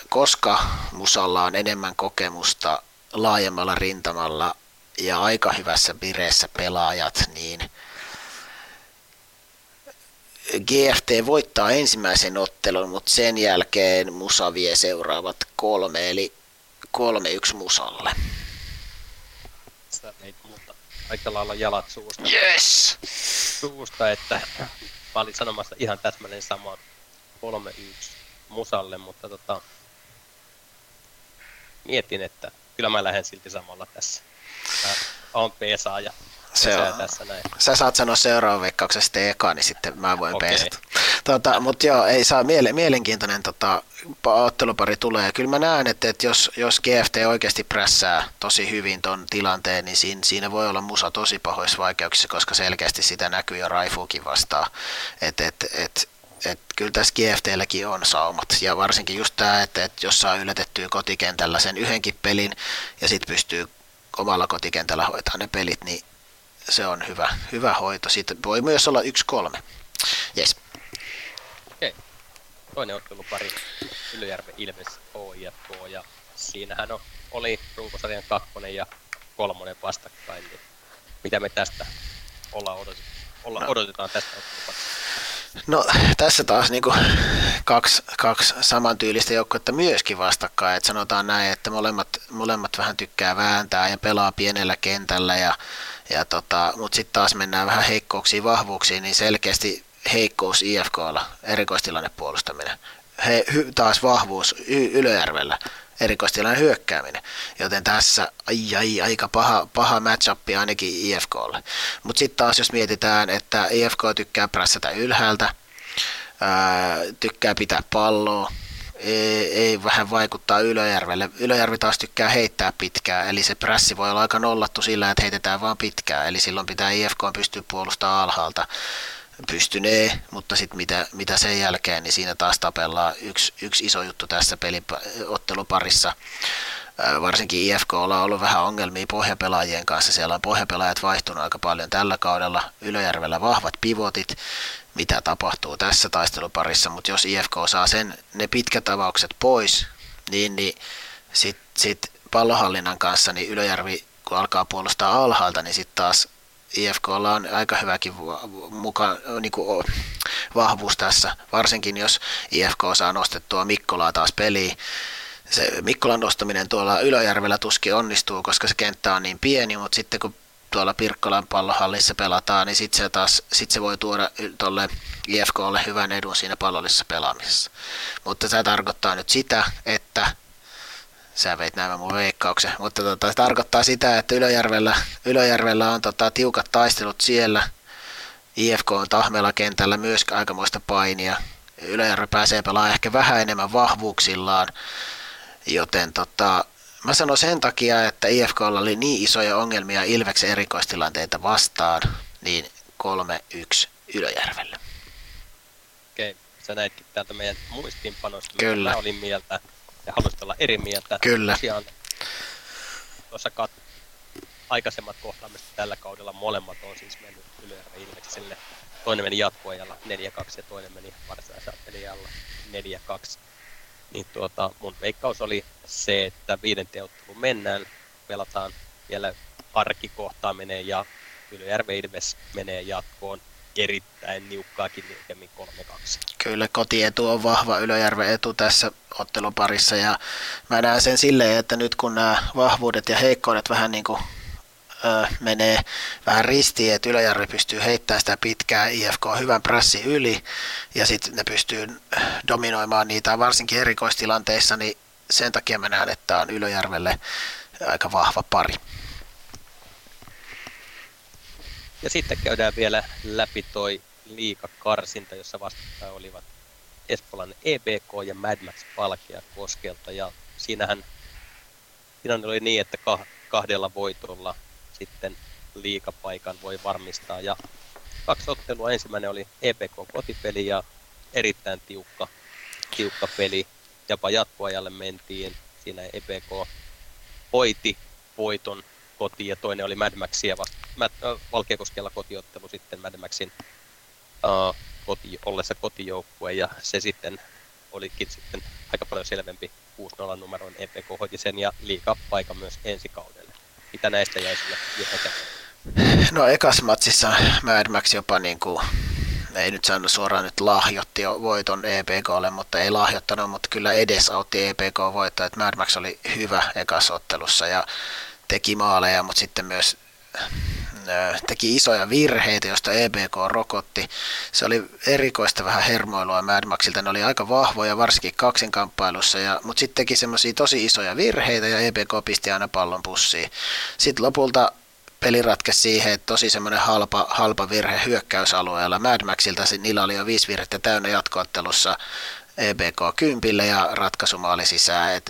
koska Musalla on enemmän kokemusta laajemmalla rintamalla ja aika hyvässä vireessä pelaajat, niin GFT voittaa ensimmäisen ottelun, mutta sen jälkeen Musa vie seuraavat 3, eli 3-1 Musalle. Sä meit muuta aika lailla jalat suusta. Yes! Suusta, että mä olin sanomassa ihan täsmälleen samaa 3-1 Musalle, mutta mietin, että kyllä mä lähden silti samalla tässä. Mä oon peesaaja. Sä saat sanoa seuraavan veikkauksen sitten eka, niin sitten mä voin peesata. Mutta joo, ei saa mielenkiintoinen ottelupari tulee. Kyllä mä näen, että jos GFT oikeasti prässää tosi hyvin ton tilanteen, niin siinä voi olla Musa tosi pahoissa vaikeuksissa, koska selkeästi sitä näkyy jo Raifuukin vastaan. Kyllä tässä GFT:lläkin on saumat, ja varsinkin just tämä, että jos saa yllätettyä kotikentällä sen yhdenkin pelin, ja sitten pystyy omalla kotikentällä hoitamaan ne pelit, niin se on hyvä hoito. Siitä voi myös olla 1-3. Yes. Okei. Toinen ottelupari. Ylöjärven Ilves IFK, ja siinähän oli ruukosarjan 2 ja 3 vastakkain. Niin mitä me tästä odotetaan tästä otteluparista? No tässä taas niin kuin kaksi samantyylistä joukkuetta myöskin vastakkain, että sanotaan näin, että molemmat vähän tykkää vääntää ja pelaa pienellä kentällä, mutta sitten taas mennään vähän heikkouksiin vahvuuksiin, niin selkeästi heikkous IFK:lla, erikoistilanne puolustaminen, taas vahvuus Ylöjärvellä, erikoistilanne hyökkääminen, joten tässä aika paha match-up ainakin IFK:lle. Mutta sitten taas jos mietitään, että IFK tykkää prässätä ylhäältä, tykkää pitää palloa, ei vähän vaikuttaa Ylöjärvelle. Ylöjärvi taas tykkää heittää pitkää, eli se prässi voi olla aika nollattu sillä, että heitetään vaan pitkää, eli silloin pitää IFK pystyä puolustamaan alhaalta. Pystynee, mutta sitten mitä sen jälkeen, niin siinä taas tapellaan yksi iso juttu tässä otteluparissa. Varsinkin IFK:lla on ollut vähän ongelmia pohjapelaajien kanssa. Siellä on pohjapelaajat vaihtunut aika paljon tällä kaudella. Ylöjärvellä vahvat pivotit, mitä tapahtuu tässä taisteluparissa, mutta jos IFK saa ne pitkät avaukset pois, niin sit pallohallinnan kanssa, niin Ylöjärvi kun alkaa puolustaa alhaalta, niin sitten taas IFK:lla on aika hyväkin vahvuus tässä, varsinkin jos IFK saa nostettua Mikkolaa taas peliin. Se Mikkolan nostaminen tuolla Ylöjärvellä tuskin onnistuu, koska se kenttä on niin pieni, mutta sitten kun tuolla Pirkkolan pallohallissa pelataan, niin sit se voi tuoda tuolle IFK:lle hyvän edun siinä pallollisessa pelaamisessa. Mutta se tarkoittaa nyt sitä, että sä veit nämä mun veikkauksen, mutta tarkoittaa sitä, että Ylöjärvellä on tiukat taistelut siellä, IFK on tahmeella kentällä myöskin aikamoista painia. Ylöjärvi pääsee pelaamaan ehkä vähän enemmän vahvuuksillaan, joten mä sanon sen takia, että IFK:lla oli niin isoja ongelmia Ilveksen erikoistilanteita vastaan, niin 3-1 Ylöjärvelle. Okei, sä näitkin täältä meidän muistiinpanosta, mitä mä olin mieltä ja haluaisit olla eri mieltä. Kyllä. Tosiaan, tuossa aikaisemmat kohtaamiset tällä kaudella molemmat on siis mennyt Ylöjärven Ilvekselle. Toinen meni jatkoajalla 4-2 ja toinen meni varsinaisella peliajalla 4-2. Niin mun veikkaus oli se, että 5. otteluun mennään, pelataan vielä arkikohtaaminen ja Ylöjärven Ilves menee jatkoon erittäin niukkaakin liikemmin 3-2. Kyllä kotietu on vahva Ylöjärven etu tässä otteluparissa ja mä näen sen silleen, että nyt kun nämä vahvuudet ja heikkoudet vähän niin kuin menee vähän ristiin, että Ylöjärvi pystyy heittämään sitä pitkää IFK hyvän pressi yli ja sitten ne pystyy dominoimaan niitä varsinkin erikoistilanteissa, niin sen takia mä näen, että on Ylöjärvelle aika vahva pari. Ja sitten käydään vielä läpi toi liigakarsinta, jossa vastaan olivat Espoon EBK ja Mad Max Pohjakoskelta ja siinähän tilanne oli niin, että kahdella voitolla sitten liigapaikan voi varmistaa ja 2 ottelua. Ensimmäinen oli EPK-kotipeli ja erittäin tiukka peli. Jopa jatkoajalle mentiin. Siinä EPK hoiti voiton kotiin ja toinen oli Mad Maxia Valkeakoskella kotiottelu sitten Mad Maxin ollessa kotijoukkue ja se sitten olikin sitten aika paljon selvempi 6-0 numeroin. EPK hoiti sen ja liigapaikan myös ensi kaudelle. Mitä näistä jäi sille jotain? No ekas matsissa Mad Max jopa niinku, ei nyt saanut suoraan nyt lahjoitti voiton EPK:lle, mutta ei lahjoittanut, mutta kyllä edesautti EPK voittaa, että Mad Max oli hyvä ekas ottelussa ja teki maaleja, mutta sitten myös teki isoja virheitä, josta EBK rokotti. Se oli erikoista vähän hermoilua Mad Maxilta. Ne oli aika vahvoja, varsinkin kaksinkamppailussa, mutta sitten teki semmoisia tosi isoja virheitä ja EBK pisti aina pallon pussiin. Sitten lopulta peli ratkesi siihen, että tosi semmoinen halpa virhe hyökkäysalueella. Mad Maxilta niillä oli jo 5 virhettä täynnä jatkoottelussa EBK kympille ja ratkaisumaali sisään.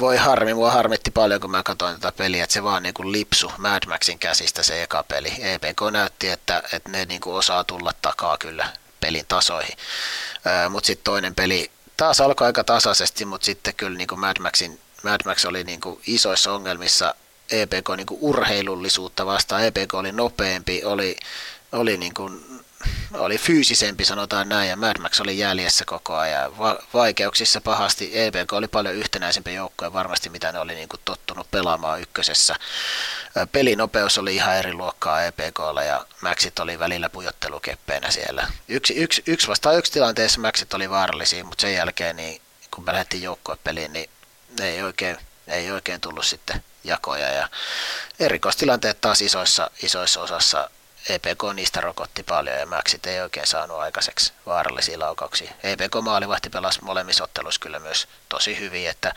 Voi harmi, mua harmitti paljon kun mä katsoin tätä peliä, että se vaan niinku lipsu Mad Maxin käsistä se eka peli. EPK näytti, että ne niinku osaa tulla takaa kyllä pelin tasoihin. Mutta sitten toinen peli taas alkoi aika tasaisesti, mutta sitten kyllä niinku Mad Max oli niinku isoissa ongelmissa EPK niinku urheilullisuutta vastaan. EPK oli nopeampi, oli fyysisempi, sanotaan näin, ja Mad Max oli jäljessä koko ajan. Vaikeuksissa pahasti. EBK oli paljon yhtenäisempi joukkoja varmasti, mitä ne oli niin kuin tottunut pelaamaan ykkösessä. Pelinopeus oli ihan eri luokkaa EBKlla, ja Maxit oli välillä pujottelukeppeinä siellä. Yksi vastaan yksi tilanteessa Maxit oli vaarallisia, mutta sen jälkeen, niin, kun me lähdettiin joukkuepeliin, niin ei oikein tullut sitten jakoja. Ja erikoistilanteet taas isoissa osassa. EPK niistä rokotti paljon ja Maxit ei oikein saanut aikaiseksi vaarallisia laukauksia. EPK maalivahti pelasi molemmissa otteluissa kyllä myös tosi hyvin, että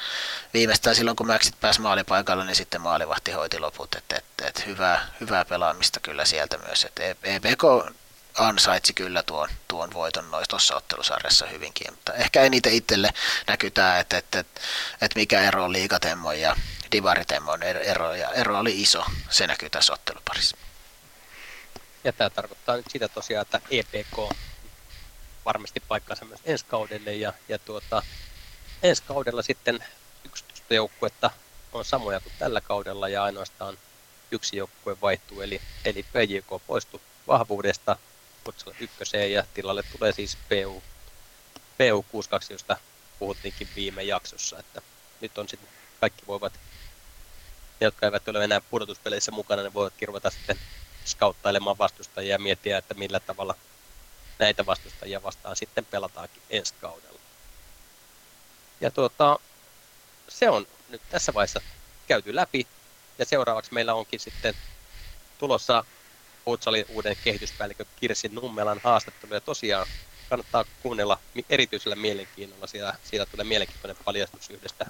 viimeistään silloin kun Maxit pääsi maalipaikalle, niin sitten maalivahti hoiti loput. Hyvää pelaamista kyllä sieltä myös. EPK ansaitsi kyllä tuon voiton tuossa ottelusarjassa hyvinkin, mutta ehkä eniten itselle näkyy tämä, että mikä ero on liigatemmon ja divaritemmon ero, ja ero oli iso, se näkyy tässä otteluparissa. Ja tämä tarkoittaa nyt sitä tosiaan, että EPK varmasti paikkansa myös ensi kaudelle ja ensi kaudella sitten yksityistä joukkuetta on samoja kuin tällä kaudella ja ainoastaan yksi joukkue vaihtuu eli PJK poistui vahvuudesta kutsella ykköseen ja tilalle tulee siis PU62, josta puhuttiinkin viime jaksossa, että nyt on sitten kaikki voivat, ne jotka eivät ole enää pudotuspeleissä mukana, ne voivat kirvata sitten skauttailemaan vastustajia ja miettiä, että millä tavalla näitä vastustajia vastaan sitten pelataankin ensi kaudella. Ja se on nyt tässä vaiheessa käyty läpi ja seuraavaksi meillä onkin sitten tulossa Futsalin uuden kehityspäällikön Kirsi Nummelan haastattelu ja tosiaan kannattaa kuunnella erityisellä mielenkiinnolla, siitä tulee mielenkiintoinen paljastus yhdestä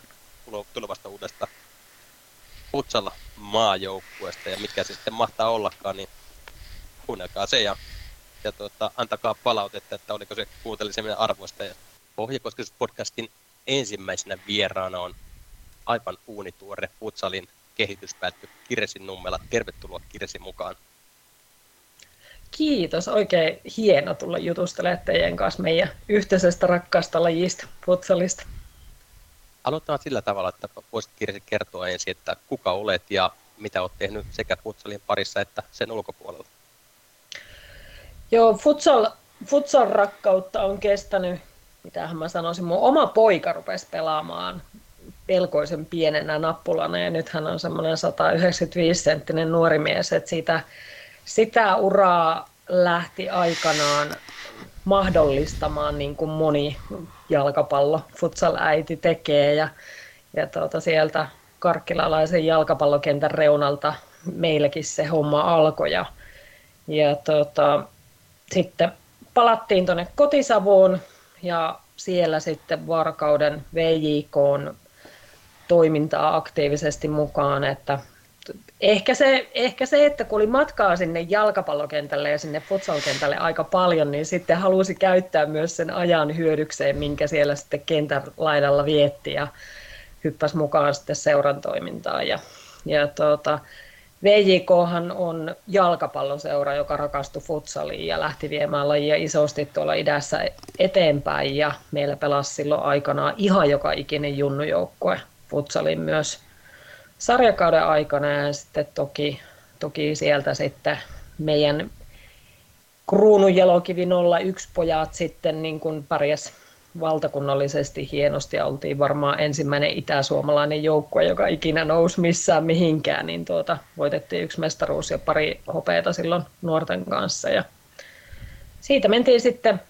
tulevasta uudesta futsalla maajoukkueesta ja mikä se sitten mahtaa ollakaan, niin kuunnelkaa se ja antakaa palautetta, että oliko se kuuntelemisen arvoista. Ja Pohjakosketuspodcastin ensimmäisenä vieraana on aivan uunituore futsalin kehityspäällikkö Kirsi Nummela. Tervetuloa Kirsi mukaan. Kiitos, oikein hieno tulla jutustelemaan teidän kanssa meidän yhteisestä rakkaasta lajista, futsalista. Aloitetaan sillä tavalla, että voisit Kirsi kertoa ensin, että kuka olet ja mitä olet tehnyt sekä futsalin parissa että sen ulkopuolella. Joo, futsal rakkautta on kestänyt, mitähän mä sanoisin, mun oma poika rupesi pelaamaan pelkoisen pienenä nappulana ja nyt hän on semmoinen 195 senttinen nuori mies, että sitä uraa lähti aikanaan mahdollistamaan niin kuin moni jalkapallo futsal-äiti tekee ja sieltä karkkilalaisen jalkapallokentän reunalta meilläkin se homma alkoi ja sitten palattiin tuonne Kotisavoon ja siellä sitten Varkauden VJK:n toimintaa aktiivisesti mukaan, että Ehkä se, että kun oli matkaa sinne jalkapallokentälle ja sinne futsalkentälle aika paljon, niin sitten halusi käyttää myös sen ajan hyödykseen, minkä siellä sitten kentän laidalla vietti ja hyppäsi mukaan sitten seuran toimintaan. Ja VJK:han on jalkapalloseura, joka rakastui futsaliin ja lähti viemään lajia isosti tuolla idässä eteenpäin ja meillä pelasi silloin aikanaan ihan joka ikinen junnujoukkue futsalin myös sarjakauden aikana ja sitten toki sieltä sitten meidän kruununjalokivi 01 pojat sitten niin kuin pärjäs valtakunnallisesti hienosti ja oltiin varmaan ensimmäinen itäsuomalainen joukkue, joka ikinä nousi missään mihinkään, niin voitettiin yksi mestaruus ja pari hopeata silloin nuorten kanssa ja siitä mentiin sitten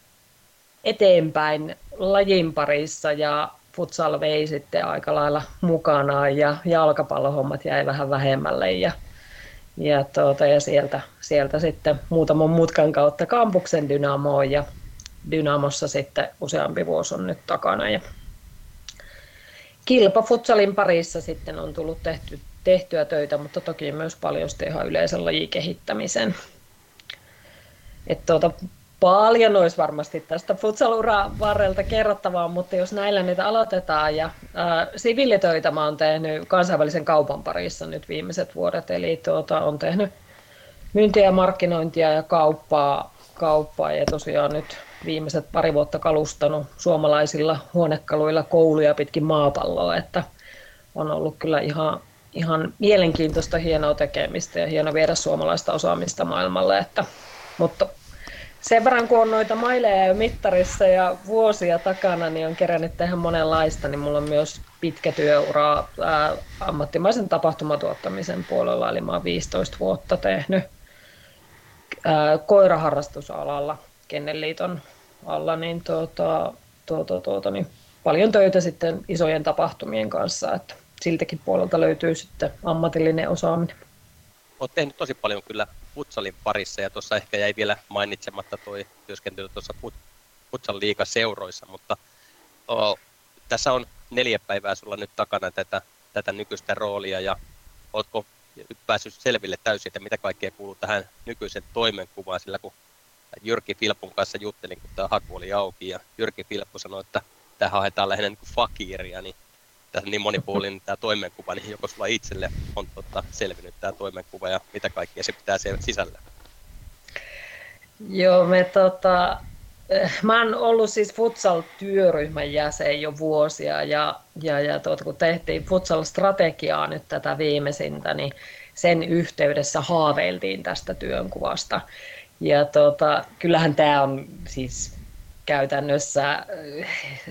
eteenpäin lajin parissa ja futsal vei sitten aika lailla mukanaan ja jalkapallohommat jäi vähän vähemmälle ja sieltä sitten muutaman mutkan kautta kampuksen Dynamoon ja Dynamossa sitten useampi vuosi on nyt takana ja kilpafutsalin parissa sitten on tullut tehtyä töitä, mutta toki myös paljon sitten ihan yleisen lajikehittämisen. Paljon olisi varmasti tästä futsal-uran varrelta kerrottavaa, mutta jos näillä niitä aloitetaan. Ja siviilitöitä mä oon tehnyt kansainvälisen kaupan parissa nyt viimeiset vuodet, eli on tehnyt myyntiä, markkinointia ja kauppaa ja tosiaan nyt viimeiset pari vuotta kalustanut suomalaisilla huonekaluilla kouluja pitkin maapalloa, että on ollut kyllä ihan mielenkiintoista hienoa tekemistä ja hieno viedä suomalaista osaamista maailmalle, mutta sen verran, kun on noita maileja jo mittarissa ja vuosia takana, niin on kerännyt tehdä monenlaista, niin mulla on myös pitkä työura ammattimaisen tapahtumatuottamisen puolella, eli mä oon 15 vuotta tehnyt koiraharrastusalalla Kennelliiton alla, niin, niin paljon töitä sitten isojen tapahtumien kanssa, että siltäkin puolelta löytyy sitten ammatillinen osaaminen. Olet tehnyt tosi paljon kyllä futsalin parissa ja tuossa ehkä jäi vielä mainitsematta tuo työskentely tuossa futsal liigaseuroissa, mutta tässä on 4 päivää sulla nyt takana tätä nykyistä roolia ja oletko nyt päässyt selville täysin, että mitä kaikkea kuuluu tähän nykyisen toimenkuvaan, sillä kun Jyrki Filpun kanssa juttelin, kun tämä haku oli auki ja Jyrki Filppu sanoi, että tämä haetaan lähinnä niin kuin fakiiria, niin tässä on niin monipuolinen tämä toimenkuva, niin joko sulla itselle on selvinnyt tämä toimenkuva ja mitä kaikkea se pitää siellä sisällä? Joo, mä oon ollut siis futsal-työryhmän jäsen jo vuosia ja kun tehtiin futsal-strategiaa nyt tätä viimeisintä, niin sen yhteydessä haaveiltiin tästä työnkuvasta. Ja kyllähän tämä on siis käytännössä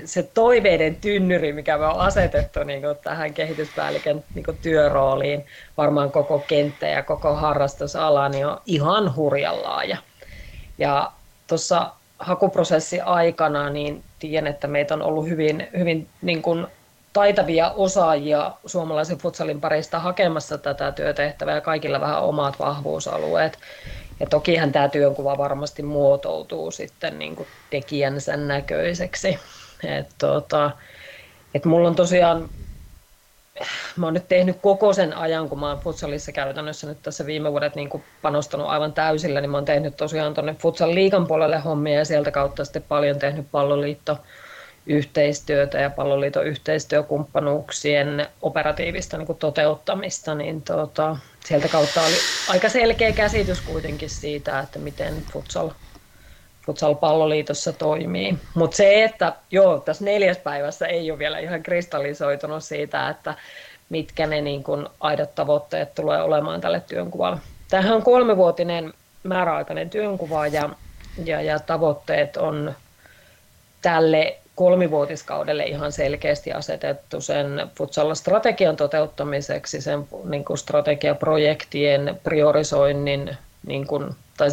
se toiveiden tynnyri, mikä me on asetettu niin kuin tähän kehityspäällikön niin kuin työrooliin, varmaan koko kenttä ja koko harrastusala, niin on ihan hurjan laaja. Ja tuossa hakuprosessin aikana niin tiedän, että meitä on ollut hyvin niin kuin taitavia osaajia suomalaisen futsalin parista hakemassa tätä työtehtävää ja kaikilla vähän omat vahvuusalueet. Ja tokihan tämä työnkuva varmasti muotoutuu sitten niin kuin tekijänsä näköiseksi. Mulla on tosiaan mä oon nyt tehnyt koko sen ajan, kun mä oon futsalissa käytännössä nyt tässä viime vuodet niin kuin panostanut aivan täysillä, niin mä oon tehnyt tosiaan tuonne futsal liigan puolelle hommia ja sieltä kautta sitten paljon tehnyt palloliittoyhteistyötä ja palloliiton yhteistyökumppanuuksien operatiivista niin kuin toteuttamista, niin sieltä kautta oli aika selkeä käsitys kuitenkin siitä, että miten futsal-palloliitossa toimii. Mutta se, että joo, tässä 4. päivässä ei ole vielä ihan kristallisoitunut siitä, että mitkä ne niin kun aidot tavoitteet tulee olemaan tälle työnkuvalle. Tämähän on 3-vuotinen määräaikainen työnkuva ja tavoitteet on tälle 3-vuotiskaudelle ihan selkeästi asetettu sen futsal-strategian toteuttamiseksi, sen niin kun strategiaprojektien priorisoinnin niin kun tai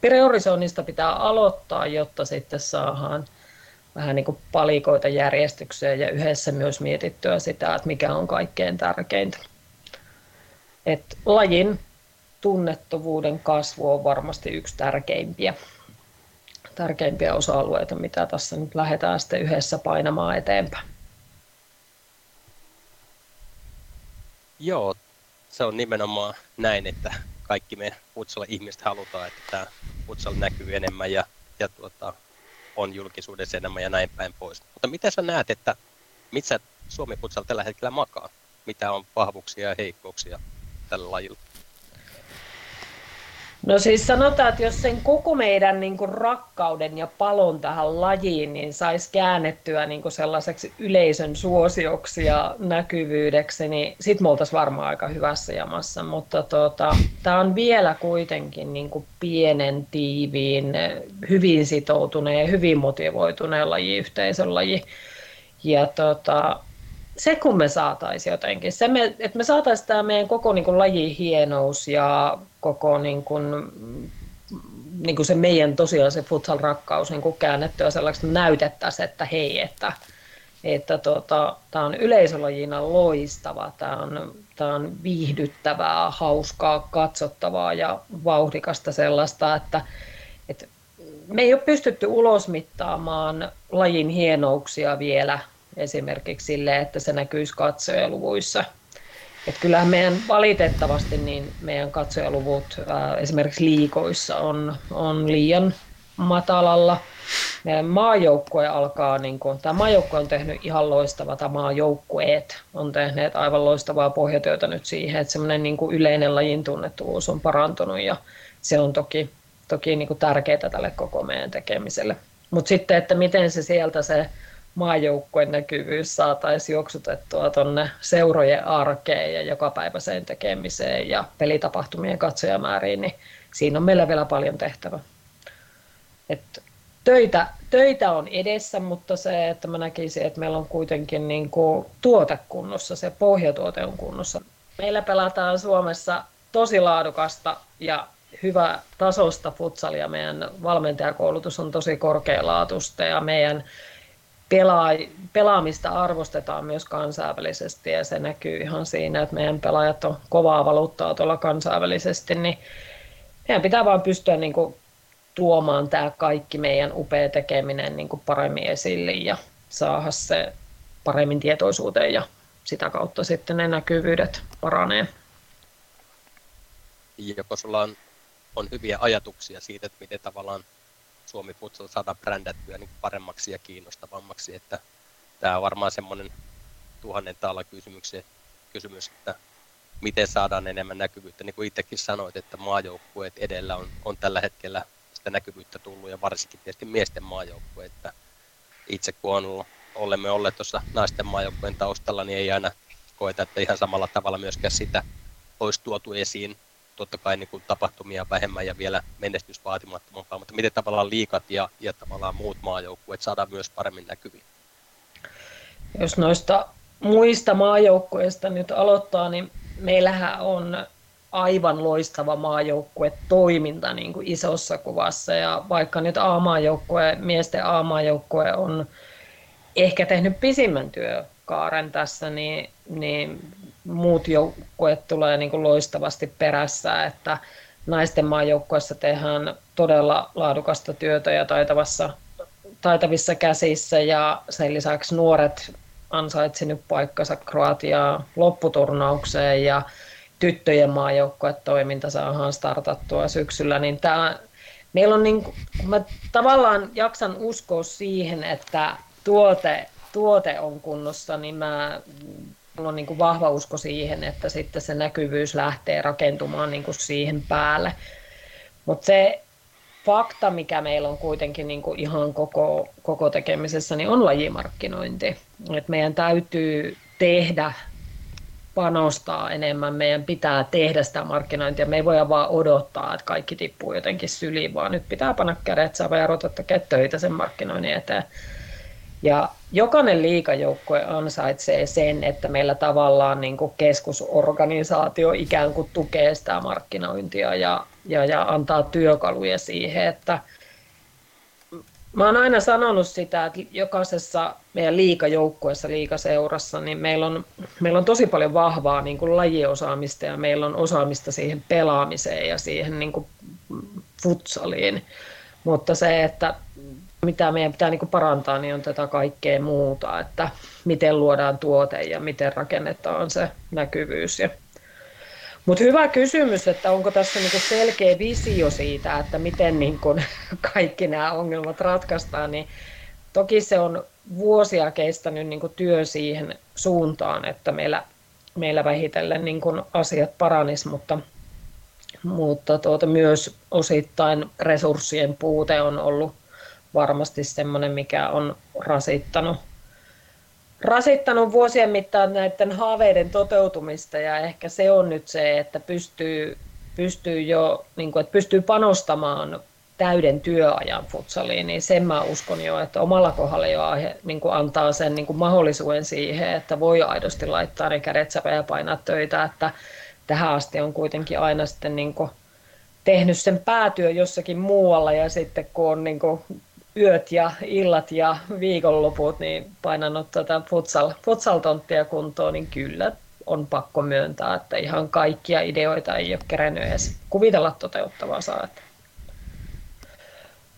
priorisoinnista pitää aloittaa, jotta sitten saadaan vähän niin kuin palikoita järjestykseen ja yhdessä myös mietittyä sitä, että mikä on kaikkein tärkeintä. Et lajin tunnettuvuuden kasvu on varmasti yksi tärkeimpiä osa-alueita, mitä tässä nyt lähdetään sitten yhdessä painamaan eteenpäin. Joo, se on nimenomaan näin, että kaikki me futsal-ihmiset halutaan, että tämä futsal näkyy enemmän ja on julkisuudessa enemmän ja näin päin pois. Mutta mitä sä näet, että missä Suomi futsal tällä hetkellä makaa? Mitä on vahvuuksia ja heikkouksia tällä lajilla? No siis sanotaan, että jos sen koko meidän niin kuin rakkauden ja palon tähän lajiin, niin saisi käännettyä niin kuin sellaiseksi yleisön suosioksi ja näkyvyydeksi, niin sit me oltaisiin varmaan aika hyvässä jamassa. Mutta tämä on vielä kuitenkin niin kuin pienen, tiiviin, hyvin sitoutuneen ja hyvin motivoituneen lajiyhteisön laji. Ja se kun me saataisiin jotenkin, että me saataisiin tämä meidän koko niin kuin lajin hienous ja koko niin kuin se meidän tosiaan se futsal-rakkaus niin kuin käännettyä sellaista näytettäisiin, että hei, että tämä on yleisölajina loistava, tämä on viihdyttävää, hauskaa, katsottavaa ja vauhdikasta sellaista, että me ei ole pystytty ulosmittaamaan lajin hienouksia vielä esimerkiksi sille, että se näkyisi katsojaluvuissa. Että kyllähän meidän valitettavasti niin meidän katsojaluvut esimerkiksi liikoissa on liian matalalla. Meidän maajoukkue alkaa, niin kuin, tämä maajoukkue on tehnyt ihan loistavaa, tai maajoukkueet on tehneet aivan loistavaa pohjatyötä nyt siihen, että semmoinen niin kuin yleinen lajin tunnettuvuus on parantunut ja se on toki niin kuin tärkeää tälle koko meidän tekemiselle. Mutta sitten, että miten se sieltä se maajoukkueen näkyvyys saataisiin juoksutettua tuonne seurojen arkeen ja jokapäiväiseen tekemiseen ja pelitapahtumien katsojamääriin, niin siinä on meillä vielä paljon tehtävää. Töitä on edessä, mutta se, että mä näkisin, että meillä on kuitenkin niin kuin tuote kunnossa, se pohjatuote on kunnossa. Meillä pelataan Suomessa tosi laadukasta ja hyvä tasosta futsalia. Meidän valmentajakoulutus on tosi korkealaatuista ja meidän pelaamista arvostetaan myös kansainvälisesti ja se näkyy ihan siinä, että meidän pelaajat on kovaa valuuttaa tuolla kansainvälisesti, niin meidän pitää vaan pystyä niin kuin tuomaan tämä kaikki meidän upea tekeminen niin kuin paremmin esille ja saada se paremmin tietoisuuteen ja sitä kautta sitten ne näkyvyydet paranee. Joko sulla on hyviä ajatuksia siitä, että miten tavallaan Suomi futsal saadaan brändättyä niin paremmaksi ja kiinnostavammaksi, että tämä on varmaan semmoinen 1000 taalan kysymys, että miten saadaan enemmän näkyvyyttä. Niin kuin itsekin sanoit, että maajoukkueet edellä on tällä hetkellä sitä näkyvyyttä tullut ja varsinkin tietysti miesten maajoukkueet. Itse kun olemme olleet tuossa naisten maajoukkueen taustalla, niin ei aina koeta, että ihan samalla tavalla myöskään sitä olisi tuotu esiin. Totta kai niin kuin tapahtumia vähemmän ja vielä menestysvaatimattomampaa, mutta miten tavallaan liigat ja tavallaan muut maajoukkueet saadaan myös paremmin näkyviin? Jos noista muista maajoukkueista nyt aloittaa, niin meillähän on aivan loistava maajoukkuetoiminta niin kuin isossa kuvassa. Ja vaikka nyt A-maajoukkue, miesten A-maajoukkue on ehkä tehnyt pisimmän työkaaren tässä, niin muut joukkueet tulee niin kuin loistavasti perässä, että naisten maajoukkueessa tehdään todella laadukasta työtä ja taitavissa käsissä ja sen lisäksi nuoret ansaitsinut paikkansa Kroatiaa lopputurnaukseen ja tyttöjen maajoukkuetoiminta saadaan startattua syksyllä, niin tämä, meillä on niin, mä tavallaan jaksan uskoa siihen, että tuote on kunnossa, niin mulla on niin kuin vahva usko siihen, että sitten se näkyvyys lähtee rakentumaan niin kuin siihen päälle. Mutta se fakta, mikä meillä on kuitenkin niin kuin ihan koko tekemisessä, niin on lajimarkkinointi. Et meidän täytyy tehdä, panostaa enemmän, meidän pitää tehdä sitä markkinointia. Me ei voida vaan odottaa, että kaikki tippuu jotenkin syliin, vaan nyt pitää panna kädet saveen ja ruveta tekemään töitä sen markkinoinnin eteen. Ja jokainen liigajoukkue ansaitsee sen, että meillä tavallaan niin kuin keskusorganisaatio ikään kuin tukee sitä markkinointia ja antaa työkaluja siihen, että mä oon aina sanonut sitä, että jokaisessa meidän liigajoukkueessa, liigaseurassa, niin meillä on tosi paljon vahvaa niin kuin lajiosaamista ja meillä on osaamista siihen pelaamiseen ja siihen niin kuin futsaliin, mutta se, että mitä meidän pitää niin kuin parantaa, niin on tätä kaikkea muuta, että miten luodaan tuote ja miten rakennetaan se näkyvyys. Mutta hyvä kysymys, että onko tässä niinku selkeä visio siitä, että miten niinku kaikki nämä ongelmat ratkaistaan, niin toki se on vuosia kestänyt niinku työ siihen suuntaan, että meillä vähitellen niinku asiat paranisi, mutta myös osittain resurssien puute on ollut varmasti semmoinen, mikä on rasittanut vuosien mittaan näiden haaveiden toteutumista, ja ehkä se on nyt se, että pystyy panostamaan täyden työajan futsaliin, niin sen mä uskon jo, että omalla kohdalla jo niin kuin antaa sen niin kuin mahdollisuuden siihen, että voi aidosti laittaa ne kädet säpä ja painaa töitä, että tähän asti on kuitenkin aina sitten niin kuin tehnyt sen päätyön jossakin muualla, ja sitten kun on niin kuin yöt ja illat ja viikonloput, niin painanut tätä futsaltonttia kuntoon, niin kyllä on pakko myöntää, että ihan kaikkia ideoita ei ole kerennyt edes kuvitella toteuttavaa saa.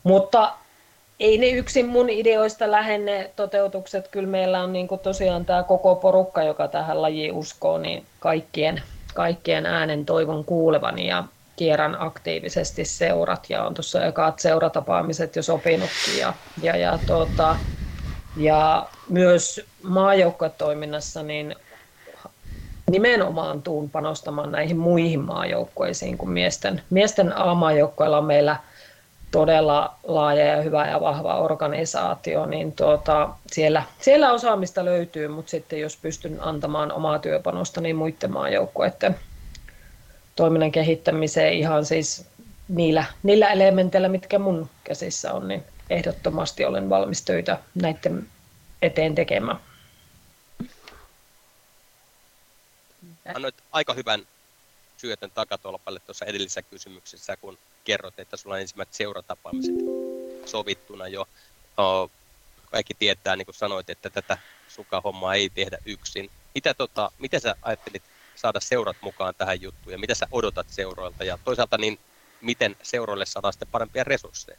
Mutta ei ne yksin mun ideoista lähde toteutukset, kyllä meillä on niin kuin tosiaan tämä koko porukka, joka tähän lajiin uskoo, niin kaikkien äänen toivon kuulevani ja kierrän aktiivisesti seurat ja on tuossa ekaat seuratapaamiset jo sopinutkin ja myös maajoukkuetoiminnassa niin nimenomaan tuun panostamaan näihin muihin maajoukkueisiin kuin miesten A-maajoukkueilla on meillä todella laaja ja hyvä ja vahva organisaatio, niin siellä osaamista löytyy, mutta sitten jos pystyn antamaan omaa työpanosta niin muiden maajoukkueiden toiminnan kehittämiseen ihan siis niillä elementeillä, mitkä mun käsissä on, niin ehdottomasti olen valmis töitä näiden eteen tekemään. Annoit aika hyvän syötön takatolpalle tuossa edellisessä kysymyksessä, kun kerrot, että sulla on ensimmäiset seuratapaamiset sovittuna jo. Kaikki tietää, niin kuin sanoit, että tätä suka-hommaa ei tehdä yksin. Mitä sä ajattelit saada seurat mukaan tähän juttuun ja mitä sä odotat seuroilta ja toisaalta niin miten seuroille saadaan sitten parempia resursseja?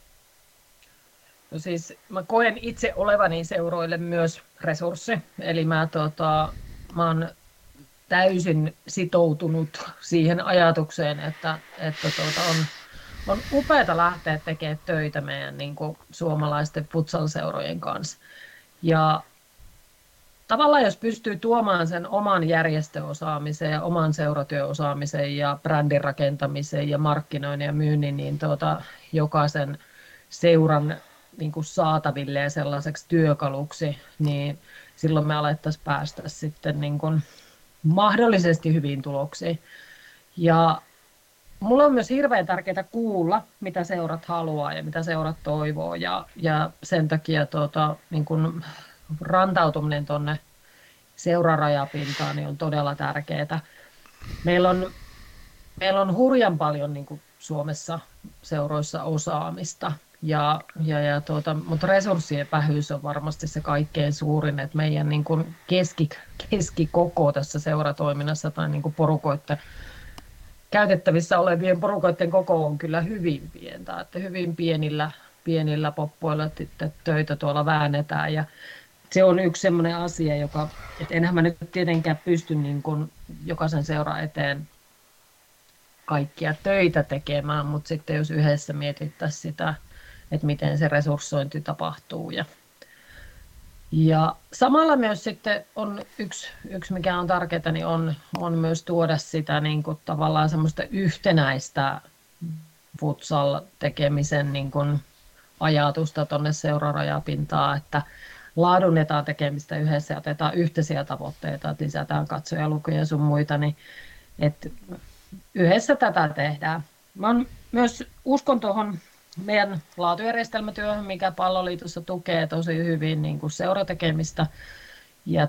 No siis mä koen itse olevani seuroille myös resurssi, eli mä oon täysin sitoutunut siihen ajatukseen, että on upeata lähteä tekemään töitä meidän niin kuin suomalaisten futsalseurojen kanssa ja tavallaan jos pystyy tuomaan sen oman järjestöosaamisen ja oman seuratyöosaamisen ja brändin rakentamisen ja markkinoinnin ja myynnin, niin jokaisen seuran niin kuin saataville ja sellaiseksi työkaluksi, niin silloin me alettaisiin päästä sitten niin kuin mahdollisesti hyviin tuloksiin. Ja mulla on myös hirveän tärkeää kuulla, mitä seurat haluaa ja mitä seurat toivoo ja sen takia niin kuin rantautuminen tuonne seurarajapintaan niin on todella tärkeää. Meillä on hurjan paljon niin kuin Suomessa seuroissa osaamista, mutta resurssien vähyys on varmasti se kaikkein suurin, että meidän niin kuin keskikoko tässä seuratoiminnassa tai niin kuin käytettävissä olevien porukoiden koko on kyllä hyvin pientä, että hyvin pienillä poppoilla töitä tuolla väännetään ja se on yksi semmoinen asia, joka, että enhän mä nyt tietenkään pysty niin kun jokaisen seuraa eteen kaikkia töitä tekemään, mutta sitten jos yhdessä mietittäisiin sitä, että miten se resurssointi tapahtuu. Ja samalla myös sitten on yksi mikä on tärkeää, niin on myös tuoda sitä niin kuin tavallaan semmoista yhtenäistä futsal-tekemisen niin kuin ajatusta tuonne seurarajapintaan, että laadunnetaan tekemistä yhdessä ja otetaan yhteisiä tavoitteita, että lisätään katsojalukuja ja sun muita, niin että yhdessä tätä tehdään. Mä myös uskon tuohon meidän laatujärjestelmätyöhön, mikä Palloliitossa tukee tosi hyvin niin kuin seuratekemistä. Ja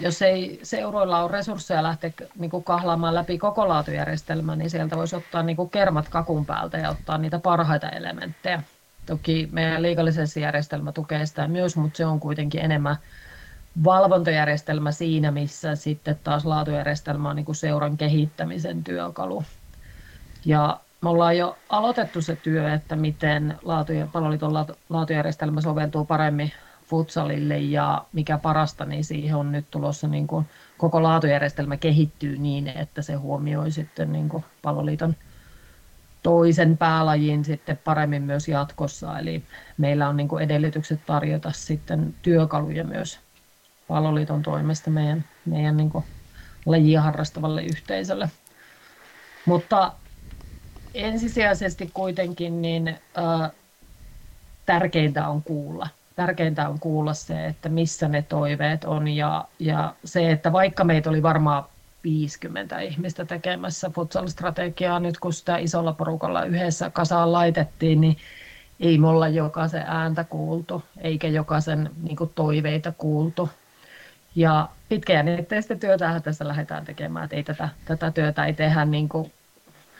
jos ei seuroilla ole resursseja lähteä niin kuin kahlaamaan läpi koko laatujärjestelmää, niin sieltä voisi ottaa niin kuin kermat kakun päältä ja ottaa niitä parhaita elementtejä. Toki meidän liigallisenssijärjestelmä tukee sitä myös, mutta se on kuitenkin enemmän valvontajärjestelmä siinä, missä sitten taas laatujärjestelmä on niin kuin seuran kehittämisen työkalu. Ja me ollaan jo aloitettu se työ, että miten Palloliiton laatujärjestelmä soveltuu paremmin futsalille ja mikä parasta, niin siihen on nyt tulossa niin kuin koko laatujärjestelmä kehittyy niin, että se huomioi sitten niin kuin Palloliiton toisen päälajin sitten paremmin myös jatkossa. Eli meillä on niin kuin edellytykset tarjota sitten työkaluja myös Palloliiton toimesta meidän niin kuin lajia harrastavalle yhteisölle. Mutta ensisijaisesti kuitenkin niin, Tärkeintä on kuulla se, että missä ne toiveet on ja se, että vaikka meitä oli varmaan 50 ihmistä tekemässä futsal-strategiaa nyt, kun sitä isolla porukalla yhdessä kasaan laitettiin, niin ei me olla jokaisen ääntä kuultu eikä jokaisen niin kuin, toiveita kuultu. Ja pitkäjännitteistä työtähän tässä lähdetään tekemään, että ei tätä työtä ei tehdä niin kuin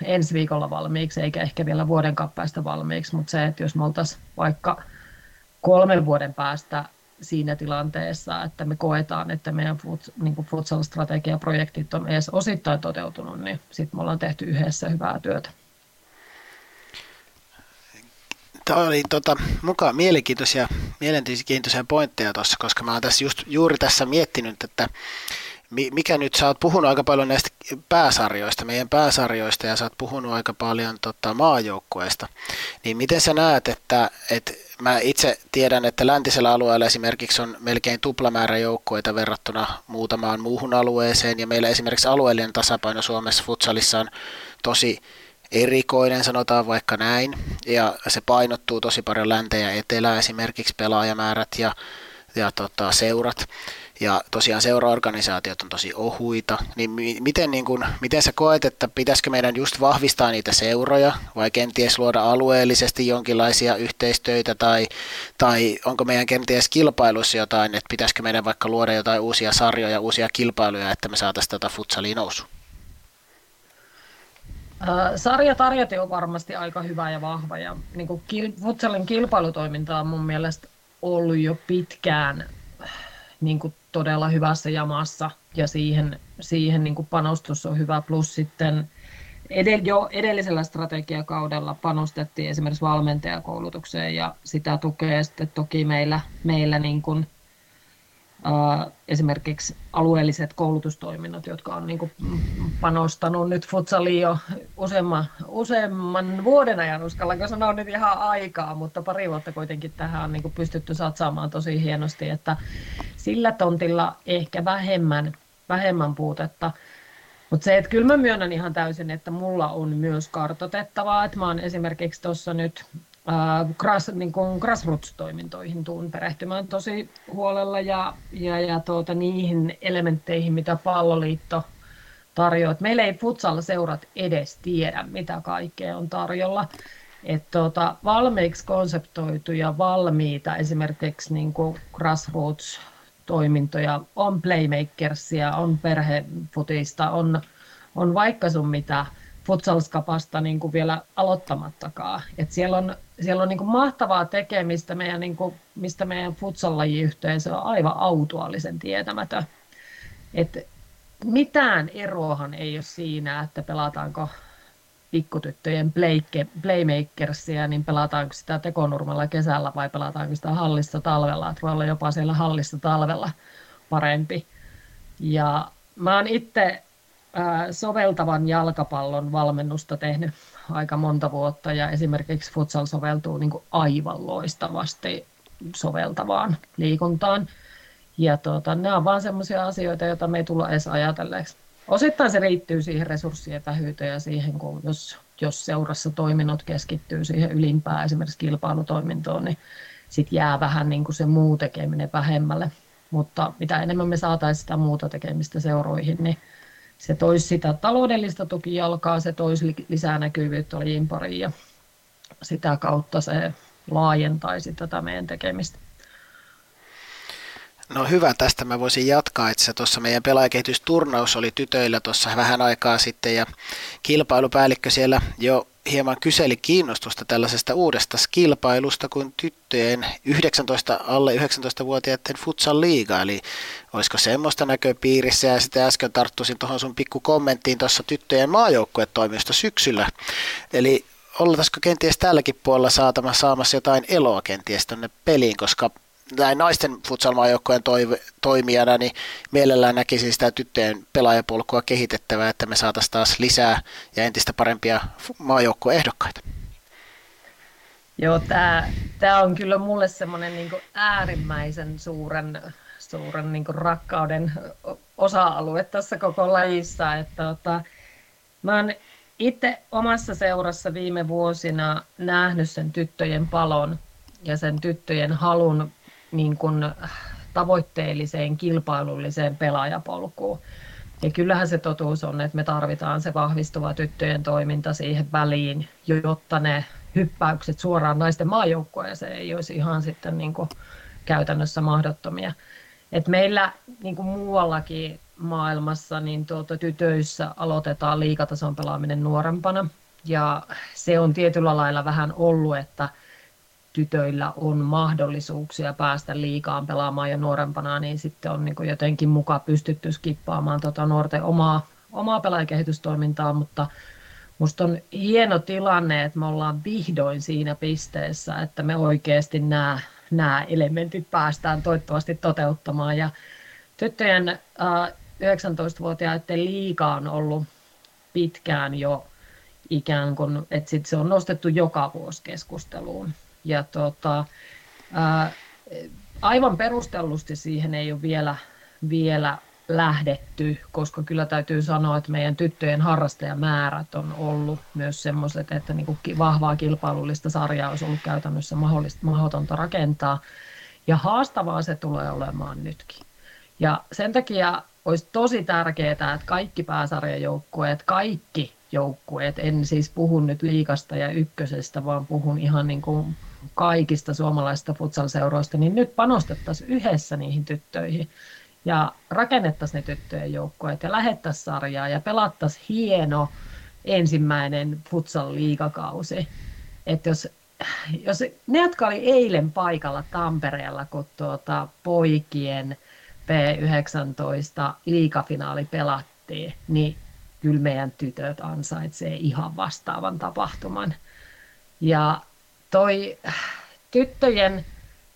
ensi viikolla valmiiksi, eikä ehkä vielä vuodenkaan päästä valmiiksi, mutta se, että jos me oltaisiin vaikka 3 vuoden päästä siinä tilanteessa, että me koetaan, että meidän futsal-strategiaprojektit on edes osittain toteutunut, niin sitten me ollaan tehty yhdessä hyvää työtä. Tämä oli mukaan mielenkiintoisia pointteja tuossa, koska mä olen tässä juuri tässä miettinyt, että mikä nyt, sä oot puhunut aika paljon näistä pääsarjoista, meidän pääsarjoista, ja sä oot puhunut aika paljon maajoukkueesta, niin miten sä näet, että mä itse tiedän, että läntisellä alueella esimerkiksi on melkein tuplamäärä joukkueita verrattuna muutamaan muuhun alueeseen, ja meillä esimerkiksi alueellinen tasapaino Suomessa futsalissa on tosi erikoinen, sanotaan vaikka näin, ja se painottuu tosi paljon länteen ja etelään esimerkiksi pelaajamäärät ja seurat. Ja tosiaan seuraorganisaatiot on tosi ohuita, niin miten sä koet, että pitäisikö meidän just vahvistaa niitä seuroja vai kenties luoda alueellisesti jonkinlaisia yhteistöitä tai onko meidän kenties kilpailussa jotain, että pitäisikö meidän vaikka luoda jotain uusia sarjoja, uusia kilpailuja, että me saataisiin tätä futsalia nousuun? Sarjatarjote on varmasti aika hyvä ja vahva ja niin kuin futsalin kilpailutoiminta on mun mielestä ollut jo pitkään niin kuin todella hyvässä jamassa ja siihen niin kuin panostus on hyvä, plus sitten jo edellisellä strategiakaudella panostettiin esimerkiksi valmentajakoulutukseen ja sitä tukee sitten toki meillä niin kuin, esimerkiksi alueelliset koulutustoiminnot, jotka on niin kuin panostanut nyt futsaliin jo useamman vuoden ajan, uskallanko sanoa nyt ihan aikaa, mutta 2 vuotta kuitenkin tähän on niin kuin pystytty satsaamaan tosi hienosti, että sillä tontilla ehkä vähemmän puutetta. Mutta se, että kyllä mä myönnän ihan täysin, että mulla on myös kartoitettavaa, että mä oon esimerkiksi tuossa nyt grassroots-toimintoihin tuun perehtymään tosi huolella ja niihin elementteihin, mitä Palloliitto tarjoaa. Et meillä ei futsal-seurat edes tiedä, mitä kaikkea on tarjolla. Valmiiksi konseptoituja, valmiita esimerkiksi niin kuin grassroots-toimintoja, on playmakersia, on perhefutista, on vaikka sun mitä futsalskapasta niin kuin vielä aloittamattakaan. Et siellä on niin kuin mahtavaa tekemistä, mistä meidän futsallajiyhteisö on aivan autuaallisen tietämätön. Et mitään eroahan ei ole siinä, että pelataanko pikkutyttöjen playmakersia, niin pelataanko sitä tekonurmella kesällä vai pelataanko sitä hallissa talvella, että voi olla jopa siellä hallissa talvella parempi. Ja mä oon itse soveltavan jalkapallon valmennusta tehnyt aika monta vuotta, ja esimerkiksi futsal soveltuu niin kuin aivan loistavasti soveltavaan liikuntaan. Ja nämä on vaan semmoisia asioita, joita me ei tulla edes ajatelleeksi. Osittain se riittyy siihen resurssien vähyyteen ja siihen, kun jos seurassa toiminnot keskittyy siihen ylimpään esimerkiksi kilpailutoimintoon, niin sitten jää vähän niin kuin se muu tekeminen vähemmälle. Mutta mitä enemmän me saataisiin sitä muuta tekemistä seuroihin, niin se toisi sitä taloudellista tukijalkaa, se toisi lisää näkyvyyttä lajin pariin ja sitä kautta se laajentaisi tätä meidän tekemistä. No hyvä, tästä mä voisin jatkaa. Itse tuossa meidän pelaajakehitysturnaus oli tytöillä tuossa vähän aikaa sitten ja kilpailupäällikkö siellä jo hieman kyseli kiinnostusta tällaisesta uudesta kilpailusta kuin tyttöjen alle 19-vuotiaiden futsal liiga, eli olisiko semmoista näköpiirissä, ja sitten äsken tarttuisin tuohon sun pikku kommenttiin tuossa tyttöjen maajoukkuetoimista syksyllä, eli ollaanko kenties tälläkin puolella saamassa jotain eloa kenties tuonne peliin, koska näin naisten futsalmaajoukkojen toimijana, niin mielellään näkisin sitä tyttöjen pelaajapolkua kehitettävää, että me saataisiin taas lisää ja entistä parempia maajoukkoehdokkaita. Joo, tämä on kyllä mulle semmoinen niin kuin äärimmäisen suuren niin kuin rakkauden osa-alue tässä koko lajissa. Että mä oon itse omassa seurassa viime vuosina nähnyt sen tyttöjen palon ja sen tyttöjen halun niin kuin tavoitteelliseen, kilpailulliseen pelaajapolkuun. Ja kyllähän se totuus on, että me tarvitaan se vahvistuva tyttöjen toiminta siihen väliin, jotta ne hyppäykset suoraan naisten maajoukkueeseen ei olisi ihan sitten niin kuin käytännössä mahdottomia. Et meillä niin kuin muuallakin maailmassa niin tytöissä aloitetaan liigatason pelaaminen nuorempana. Ja se on tietyllä lailla vähän ollut, että tytöillä on mahdollisuuksia päästä liigaan pelaamaan ja nuorempana, niin sitten on niin kuin jotenkin mukaan pystytty skippaamaan nuorten omaa pelaajakehitystoimintaa, mutta musta on hieno tilanne, että me ollaan vihdoin siinä pisteessä, että me oikeasti nämä elementit päästään toivottavasti toteuttamaan. Ja tyttöjen 19-vuotiaiden liiga on ollut pitkään jo ikään kuin, että sit se on nostettu joka vuosi keskusteluun. Ja aivan perustellusti siihen ei ole vielä lähdetty, koska kyllä täytyy sanoa, että meidän tyttöjen harrastajamäärät on ollut myös semmoiset, että niinku vahvaa kilpailullista sarjaa olisi ollut käytännössä mahdotonta rakentaa. Ja haastavaa se tulee olemaan nytkin. Ja sen takia olisi tosi tärkeää, että kaikki pääsarjajoukkueet, kaikki joukkueet, en siis puhu nyt liigasta ja ykkösestä, vaan puhun ihan niin kuin kaikista suomalaisista futsalseuroista, niin nyt panostettaisiin yhdessä niihin tyttöihin ja rakennettaisiin ne tyttöjen joukkueet ja lähettäisiin sarjaa ja pelattaisiin hieno ensimmäinen futsal-liigakausi. Että jos ne, jotka oli eilen paikalla Tampereella, kun poikien P19 liigafinaali pelattiin, niin kyllä meidän tytöt ansaitsee ihan vastaavan tapahtuman. Ja toi tyttöjen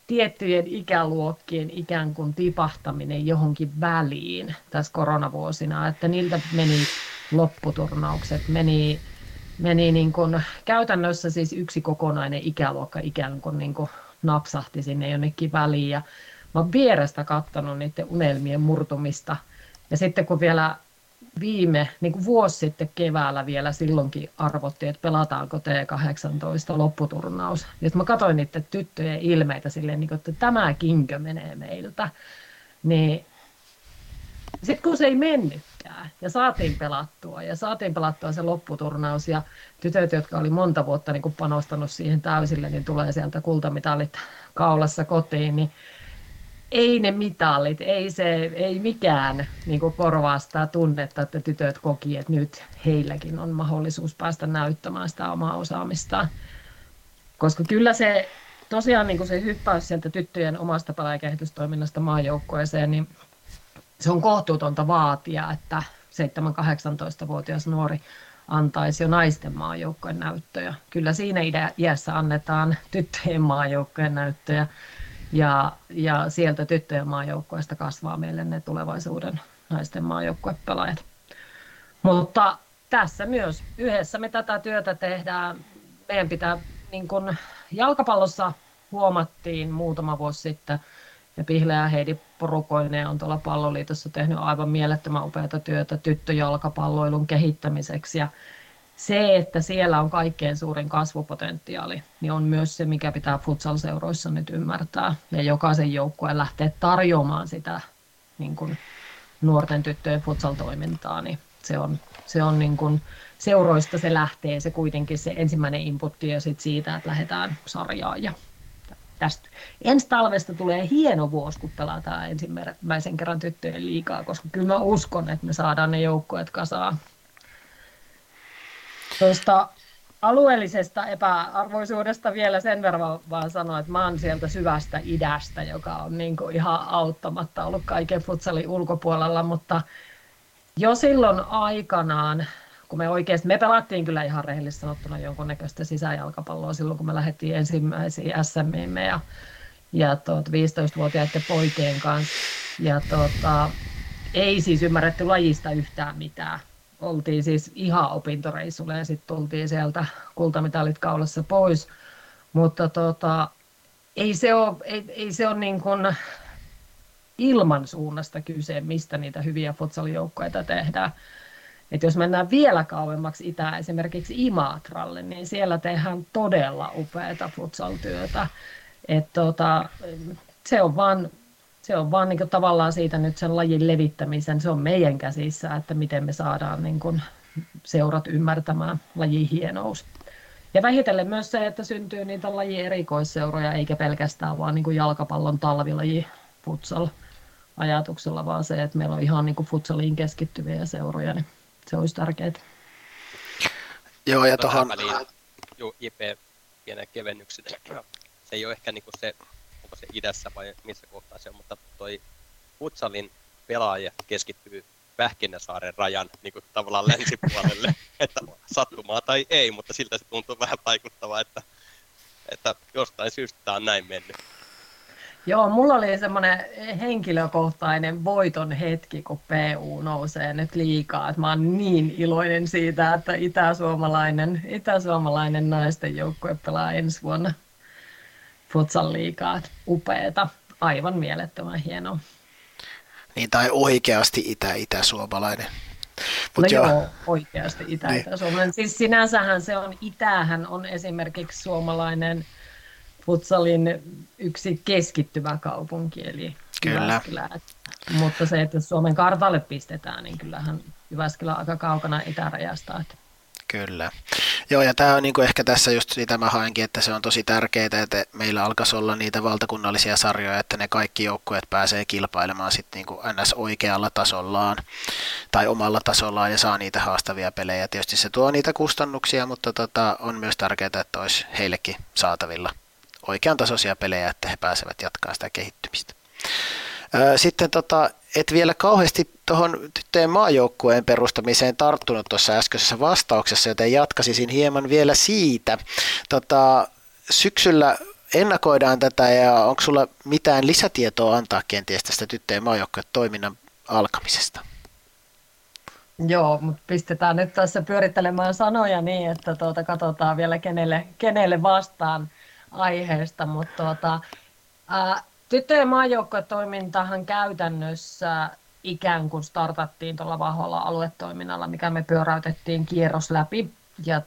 tiettyjen ikäluokkien ikään kuin tipahtaminen johonkin väliin tässä koronavuosina, että niiltä meni lopputurnaukset, meni niin kuin käytännössä siis yksi kokonainen ikäluokka ikään kuin, napsahti sinne jonnekin väliin. Ja mä oon vierestä katsonut niiden unelmien murtumista. Ja sitten kun vielä vuosi sitten keväällä vielä silloinkin arvottiin, että pelataanko T18 lopputurnaus. Ja mä katsoin niiden tyttöjen ilmeitä silleen, että tämä kinkö menee meiltä. Niin sitten kun se ei mennytkään ja saatiin pelattua se lopputurnaus ja tytöt, jotka oli monta vuotta panostanut siihen täysille, niin tulee sieltä kultamitalit kaulassa kotiin, niin ei ne mitalit, ei mikään korvaa sitä tunnetta, että tytöt koki, että nyt heilläkin on mahdollisuus päästä näyttämään sitä omaa osaamistaan. Koska kyllä se tosiaan se hyppäys sieltä tyttöjen omasta pelaajakehitystoiminnasta maajoukkueeseen, niin se on kohtuutonta vaatia, että 7-18-vuotias nuori antaisi jo naisten maajoukkojen näyttöjä. Kyllä siinä iässä annetaan tyttöjen maajoukkojen näyttöjä ja sieltä tyttöjen maajoukkoista kasvaa meille ne tulevaisuuden naisten maajoukkuepelaajat. Mutta tässä myös yhdessä me tätä työtä tehdään. Meidän pitää, niin kuin jalkapallossa huomattiin muutama vuosi sitten, ja Pihlaja ja Heidi porukoineen on tuolla Palloliitossa tehnyt aivan mielettömän upeata työtä tyttöjalkapalloilun kehittämiseksi. Ja se, että siellä on kaikkein suurin kasvupotentiaali, niin on myös se, mikä pitää futsal-seuroissa nyt ymmärtää. Ja jokaisen joukkueen lähtee tarjoamaan sitä niin kuin nuorten tyttöjen futsal-toimintaa, niin se on niin kuin seuroista se lähtee, se kuitenkin se ensimmäinen inputti ja sitten siitä, että lähdetään sarjaan ja tästä. Ensi talvesta tulee hieno vuosi, kun pelataan ensimmäisen kerran tyttöjen liigaa, koska kyllä mä uskon, että me saadaan ne joukkueet kasaan. Tuosta alueellisesta epäarvoisuudesta vielä sen verran vaan sanoa, että mä oon sieltä syvästä idästä, joka on niin kuin ihan auttamatta ollut kaiken futsalin ulkopuolella, mutta jo silloin aikanaan, kun me pelattiin kyllä ihan rehellisesti sanottuna jonkunnäköistä sisäjalkapalloa silloin, kun me lähdettiin ensimmäisiin SM:iin ja 15-vuotiaiden poikien kanssa. Ja ei siis ymmärretty lajista yhtään mitään. Oltiin siis ihan opintoreissulla ja sitten tultiin sieltä kultamitalit kaulassa pois. Mutta ei se ole niin kuin ilman suunnasta kyse, mistä niitä hyviä futsalijoukkoita tehdään. Et jos mennään vielä kauemmaksi itään, esimerkiksi Imatralle, niin siellä tehdään todella upeaa futsal-työtä. Se on vaan niinku tavallaan siitä nyt sen lajin levittämisen, se on meidän käsissä, että miten me saadaan niinku seurat ymmärtämään lajin hienous. Ja vähitellen myös se, että syntyy niitä lajin erikoisseuroja, eikä pelkästään vaan niinku jalkapallon talvilaji futsal ajatuksella, vaan se, että meillä on ihan niinku futsaliin keskittyviä seuroja, niin se olisi tärkeää. Joo, ja tuohon JP pienen kevennyksen. Se ei ole ehkä niinku se, onko se idässä vai missä kohtaa se on, mutta toi futsalin pelaaja keskittyy Pähkinäsaaren rajan niinku tavallaan länsipuolelle, että sattumaa tai ei, mutta siltä se tuntuu vähän vaikuttavaa, että jostain syystä tämä on näin mennyt. Joo, mulla oli semmoinen henkilökohtainen voiton hetki, kun PU nousee nyt liikaa. Että mä oon niin iloinen siitä, että itäsuomalainen naisten joukkue pelaa ensi vuonna futsal liigaa. Upeeta, aivan mielettömän hienoa. Niin, tai oikeasti itäsuomalainen. Joo, oikeasti itäsuomalainen. Niin. Siis sinänsähän se on, itähän on esimerkiksi suomalainen futsalin yksi keskittyvä kaupunki, eli Jyväskylä. Mutta se, että Suomen kartalle pistetään, niin kyllähän Jyväskylä on aika kaukana itärajasta. Kyllä. Joo, ja tämä on niin kuin ehkä tässä just sitä mä haenkin, että se on tosi tärkeää, että meillä alkaisi olla niitä valtakunnallisia sarjoja, että ne kaikki joukkueet pääsee kilpailemaan sitten niin kuin ns. Oikealla tasollaan tai omalla tasollaan ja saa niitä haastavia pelejä. Tietysti se tuo niitä kustannuksia, mutta on myös tärkeää, että olisi heillekin saatavilla oikean tasoisia pelejä, että he pääsevät jatkamaan sitä kehittymistä. Sitten et vielä kauheasti tuohon tyttöjen maajoukkueen perustamiseen tarttunut tuossa äskeisessä vastauksessa, joten jatkaisin hieman vielä siitä. Syksyllä ennakoidaan tätä, ja onko sulla mitään lisätietoa antaa kenties tästä tyttöjen maajoukkueen toiminnan alkamisesta? Joo, mutta pistetään nyt tässä pyörittelemään sanoja niin, että katsotaan vielä kenelle vastaan aiheesta, mutta tyttöjen maajoukkuetoimintahan käytännössä ikään kuin startattiin tuolla vahvalla aluetoiminnalla, mikä me pyöräytettiin kierros läpi, ja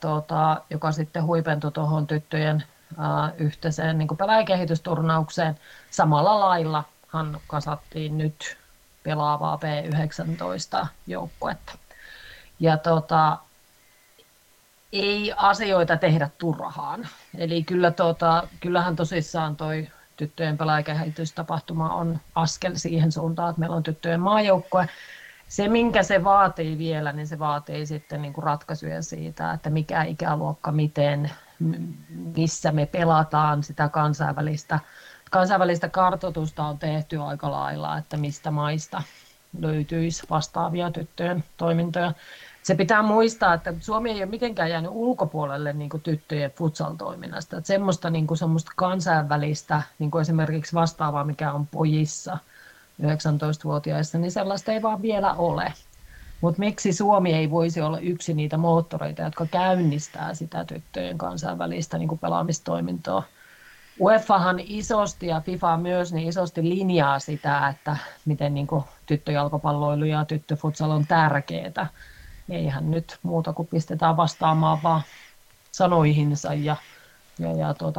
joka sitten huipentui tuohon tyttöjen yhteiseen niin kuin pelaajakehitysturnaukseen. Samalla laillahan kasattiin nyt pelaavaa P19-joukkuetta. Ja ei asioita tehdä turhaan. Eli kyllä kyllähän tosissaan toi tyttöjen pelaajakehitystapahtuma on askel siihen suuntaan, että meillä on tyttöjen maajoukkue. Se, minkä se vaatii vielä, niin se vaatii sitten niin kuin ratkaisuja siitä, että mikä ikäluokka, miten, missä me pelataan sitä kansainvälistä. Kansainvälistä kartoitusta on tehty aika lailla, että mistä maista löytyisi vastaavia tyttöjen toimintoja. se pitää muistaa, että Suomi ei ole mitenkään jäänyt ulkopuolelle niin kuin tyttöjen futsal-toiminnasta. Että semmoista, niin kuin, semmoista kansainvälistä, niin kuin esimerkiksi vastaavaa, mikä on pojissa 19-vuotiaissa, niin sellaista ei vaan vielä ole. Mutta miksi Suomi ei voisi olla yksi niitä moottoreita, jotka käynnistää sitä tyttöjen kansainvälistä niin kuin pelaamistoimintoa? UEFAhan isosti ja FIFA myös niin isosti linjaa sitä, että miten niin kuin tyttöjalkapalloilu ja tyttöfutsal on tärkeää. Eihän nyt muuta kuin pistetään vastaamaan vaan sanoihinsa ja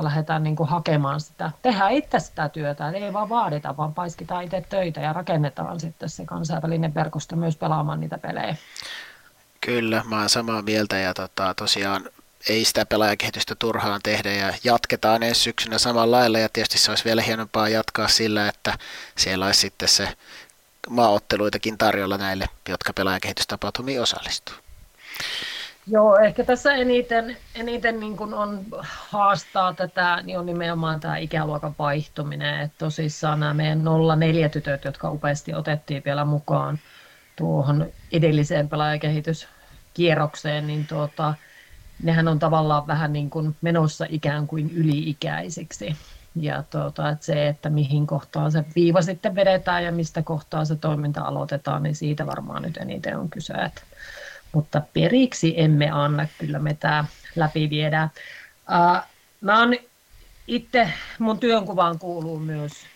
lähdetään niin kuin hakemaan sitä. Tehdään itse sitä työtä, ei vaan vaadita, vaan paiskitaan itse töitä ja rakennetaan sitten se kansainvälinen verkosto myös pelaamaan niitä pelejä. Kyllä, mä oon samaa mieltä ja tosiaan ei sitä pelaajakehitystä turhaan tehdä ja jatketaan ensi syksynä samalla lailla ja tietysti se olisi vielä hienompaa jatkaa sillä, että siellä olisi sitten se maaotteluitakin tarjolla näille, jotka pelaajakehitystapahtumiin osallistuu. Joo, ehkä tässä eniten niin kuin on haastaa tätä, niin on nimenomaan tämä ikäluokan vaihtuminen. Että tosissaan nämä meidän 04 tytöt, jotka upeasti otettiin vielä mukaan tuohon edelliseen pelaajakehityskierrokseen, niin nehän on tavallaan vähän niin kuin menossa ikään kuin yli-ikäisiksi. Ja että se, että mihin kohtaan se viiva sitten vedetään ja mistä kohtaa se toiminta aloitetaan, niin siitä varmaan nyt eniten on kyse. Mutta periksi emme anna, kyllä me tämä läpi viedään. Mä oon itse, mun työnkuvaan kuuluu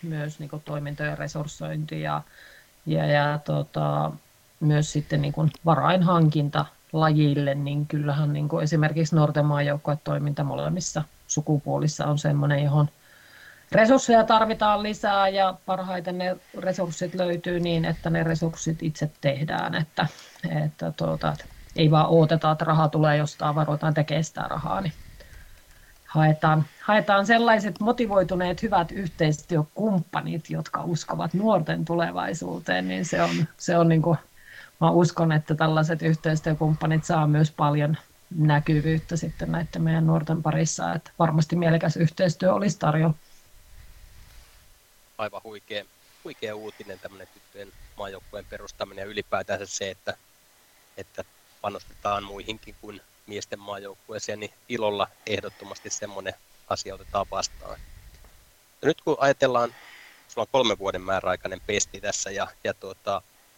myös niin kuin toimintojen resurssointi ja myös sitten niin kuin varainhankinta lajille, niin kyllähän niin kuin esimerkiksi nuorten maajoukkuetoiminta molemmissa sukupuolissa on sellainen, johon resursseja tarvitaan lisää ja parhaiten ne resurssit löytyy niin, että ne resurssit itse tehdään, että ei vaan odoteta, että raha tulee jostain, vaan ruvetaan tekemään sitä rahaa, niin haetaan sellaiset motivoituneet hyvät yhteistyökumppanit, jotka uskovat nuorten tulevaisuuteen, niin se on niin kuin, mä uskon, että tällaiset yhteistyökumppanit saa myös paljon näkyvyyttä sitten näiden meidän nuorten parissa, että varmasti mielekäs yhteistyö olisi tarjolla. Aivan huikea uutinen tämmöinen tyttöjen maajoukkueen perustaminen ja ylipäätään se, että panostetaan muihinkin kuin miesten maajoukkueeseen, niin ilolla ehdottomasti semmoinen asia otetaan vastaan. Ja nyt kun ajatellaan, sulla on 3 vuoden määräaikainen pesti tässä ja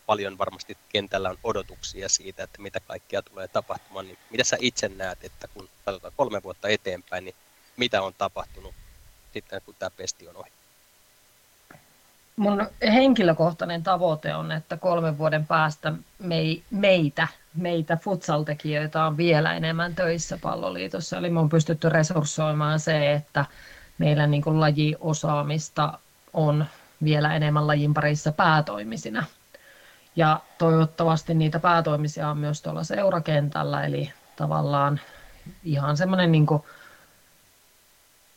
paljon varmasti kentällä on odotuksia siitä, että mitä kaikkea tulee tapahtumaan, niin mitä sä itse näet, että kun katsotaan 3 vuotta eteenpäin, niin mitä on tapahtunut sitten kun tämä pesti on ohi? Mun henkilökohtainen tavoite on, että 3 vuoden päästä meitä futsal-tekijöitä on vielä enemmän töissä Palloliitossa. Eli me on pystytty resurssoimaan se, että meillä niin kuin lajiosaamista on vielä enemmän lajin parissa päätoimisina. Ja toivottavasti niitä päätoimisia on myös tuolla seurakentällä, eli tavallaan ihan semmoinen niin kuin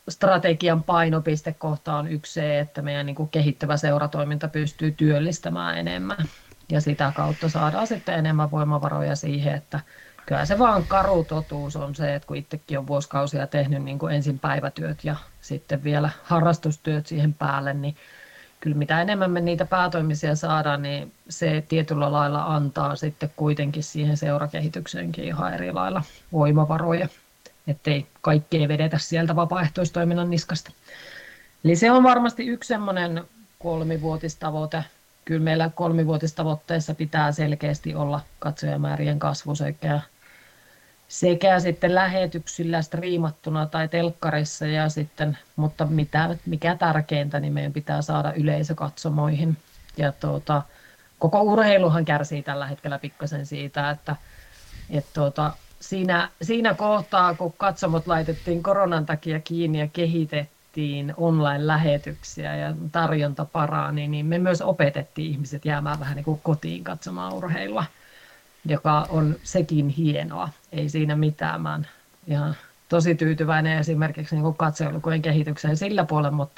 strategian painopistekohta on yksi se, että meidän niin kuin kehittävä seuratoiminta pystyy työllistämään enemmän. Ja sitä kautta saadaan sitten enemmän voimavaroja siihen, että kyllä se vaan karu totuus on se, että kun itsekin on vuosikausia tehnyt niin kuin ensin päivätyöt ja sitten vielä harrastustyöt siihen päälle, niin kyllä mitä enemmän me niitä päätoimisia saadaan, niin se tietyllä lailla antaa sitten kuitenkin siihen seurakehitykseenkin ihan eri lailla voimavaroja. Ettei kaikkea vedetä sieltä vapaaehtoistoiminnan niskasta. Eli se on varmasti yksi semmoinen 3-vuotistavoite. Kyllä meillä 3-vuotistavoitteessa pitää selkeästi olla katsojamäärien kasvu sekä sitten lähetyksillä striimattuna tai telkkarissa. Ja sitten, mutta mikä tärkeintä, niin meidän pitää saada yleisö katsomoihin. Ja koko urheiluhan kärsii tällä hetkellä pikkasen siitä, että Siinä kohtaa, kun katsomot laitettiin koronan takia kiinni ja kehitettiin online-lähetyksiä ja tarjonta parani, niin me myös opetettiin ihmiset jäämään vähän niin kuin kotiin katsomaan urheilua, joka on sekin hienoa. Ei siinä mitään. Mä oon ihan tosi tyytyväinen esimerkiksi niin kuin katselukujen kehitykseen sillä puolella,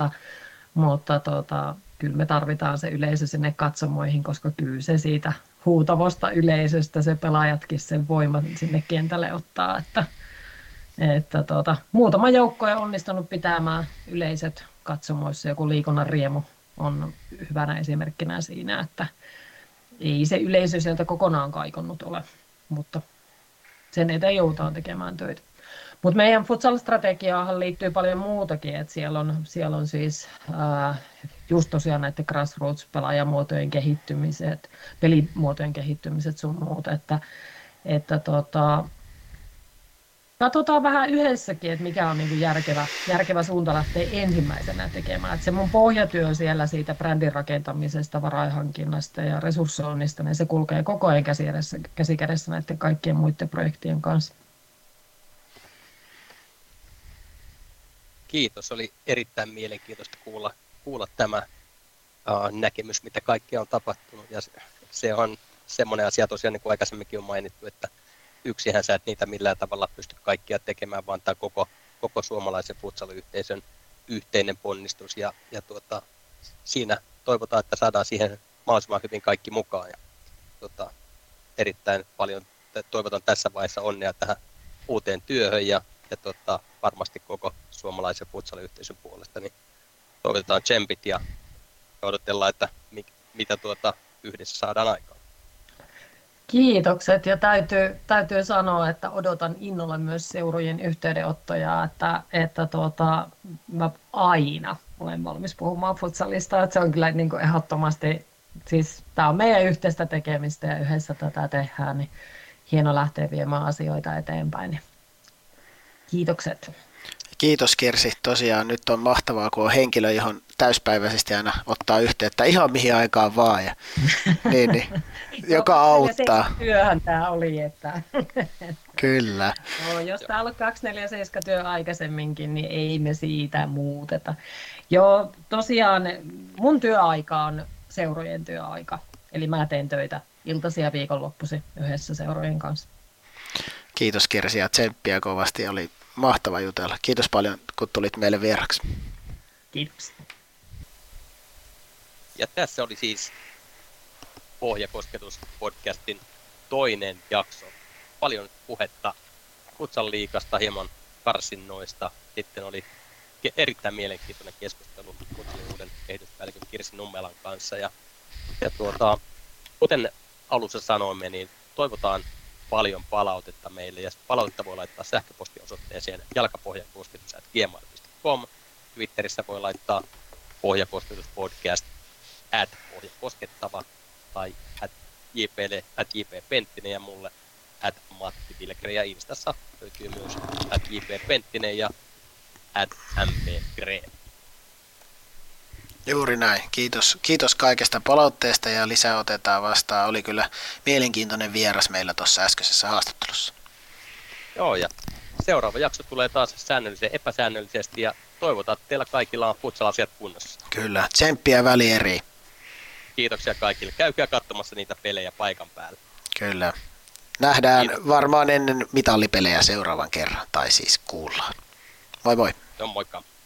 mutta kyllä me tarvitaan se yleisö sinne katsomoihin, koska kyllä se siitä huutavasta yleisöstä se pelaajatkin sen voiman sinne kentälle ottaa. Että muutama joukko on onnistunut pitämään yleisöt katsomoissa. Joku liikunnan riemu on hyvänä esimerkkinä siinä, että ei se yleisö sieltä kokonaan kaikonnut ole. mutta sen eteen joudutaan tekemään töitä. Mutta meidän futsal-strategiaahan liittyy paljon muutakin, että siellä on siis just tosiaan näiden grassroots-pelaajamuotojen kehittymiset, pelimuotojen kehittymiset sun muut, että katsotaan vähän yhdessäkin, että mikä on niinku järkevä suunta lähteä ensimmäisenä tekemään. Et se mun pohjatyö siellä siitä brändin rakentamisesta, varainhankinnasta ja resurssoinnista, niin se kulkee koko ajan käsikädessä näiden kaikkien muiden projektien kanssa. Kiitos, oli erittäin mielenkiintoista kuulla tämä näkemys, mitä kaikkea on tapahtunut. Ja se on semmoinen asia tosiaan, niin kuin aikaisemminkin on mainittu, että yksihän sä et niitä millään tavalla pysty kaikkia tekemään, vaan tämä koko suomalaisen futsal-yhteisön yhteinen ponnistus. Ja siinä toivotaan, että saadaan siihen mahdollisimman hyvin kaikki mukaan. Ja, erittäin paljon toivotan tässä vaiheessa onnea tähän uuteen työhön ja varmasti koko suomalaisen futsal-yhteisön puolesta. Niin toivotetaan tsempit ja odotellaan, että mitä yhdessä saadaan aikaan. Kiitokset, ja täytyy sanoa, että odotan innolla myös seurojen yhteydenottoja, että mä aina olen valmis puhumaan futsalista, että se on kyllä niin kuin ehdottomasti, siis tämä on meidän yhteistä tekemistä ja yhdessä tätä tehdään, niin hieno lähteä viemään asioita eteenpäin. Kiitokset. Kiitos Kirsi, tosiaan nyt on mahtavaa, kun on henkilö, johon täyspäiväisesti aina ottaa yhteyttä ihan mihin aikaan vaan, ja, niin, joka auttaa. 24/7 työhän tämä oli. Että. Kyllä. No, jos tämä on ollut 24/7 työ aikaisemminkin, niin ei me siitä muuteta. Joo, tosiaan mun työaika on seurojen työaika, eli mä teen töitä iltaisin ja viikonloppuisin yhdessä seurojen kanssa. Kiitos Kirsi ja tsemppiä kovasti, oli mahtava jutella. Kiitos paljon, kun tulit meille vieraksi. Kiitos. Ja tässä oli siis Pohjakosketuspodcastin toinen jakso. Paljon puhetta futsalliigasta, hieman karsinnoista. Sitten oli erittäin mielenkiintoinen keskustelu futsaliigan kehityspäällikön Kirsi Nummelan kanssa. Ja kuten alussa sanoimme, niin toivotaan paljon palautetta meille, ja palautetta voi laittaa sähköpostiosoitteeseen jalkapohjakosketus@gmail.com. Twitterissä voi laittaa @pohjakoskettava tai @jp penttinen ja mulle @Matti Vilkren, ja Instassa löytyy myös @jp penttinen ja @mp green. Juuri näin. Kiitos kaikesta palautteesta ja lisää otetaan vastaan. Oli kyllä mielenkiintoinen vieras meillä tuossa äskeisessä haastattelussa. Joo, ja seuraava jakso tulee taas säännöllisesti, epäsäännöllisesti, ja toivotaan, että teillä kaikilla on futsal-asiat kunnossa. Kyllä, tsemppiä välieriin. Kiitoksia kaikille. Käykää katsomassa niitä pelejä paikan päällä. Kyllä. Nähdään varmaan ennen mitallipelejä seuraavan kerran, tai siis kuullaan. Moi moi. No, moikka.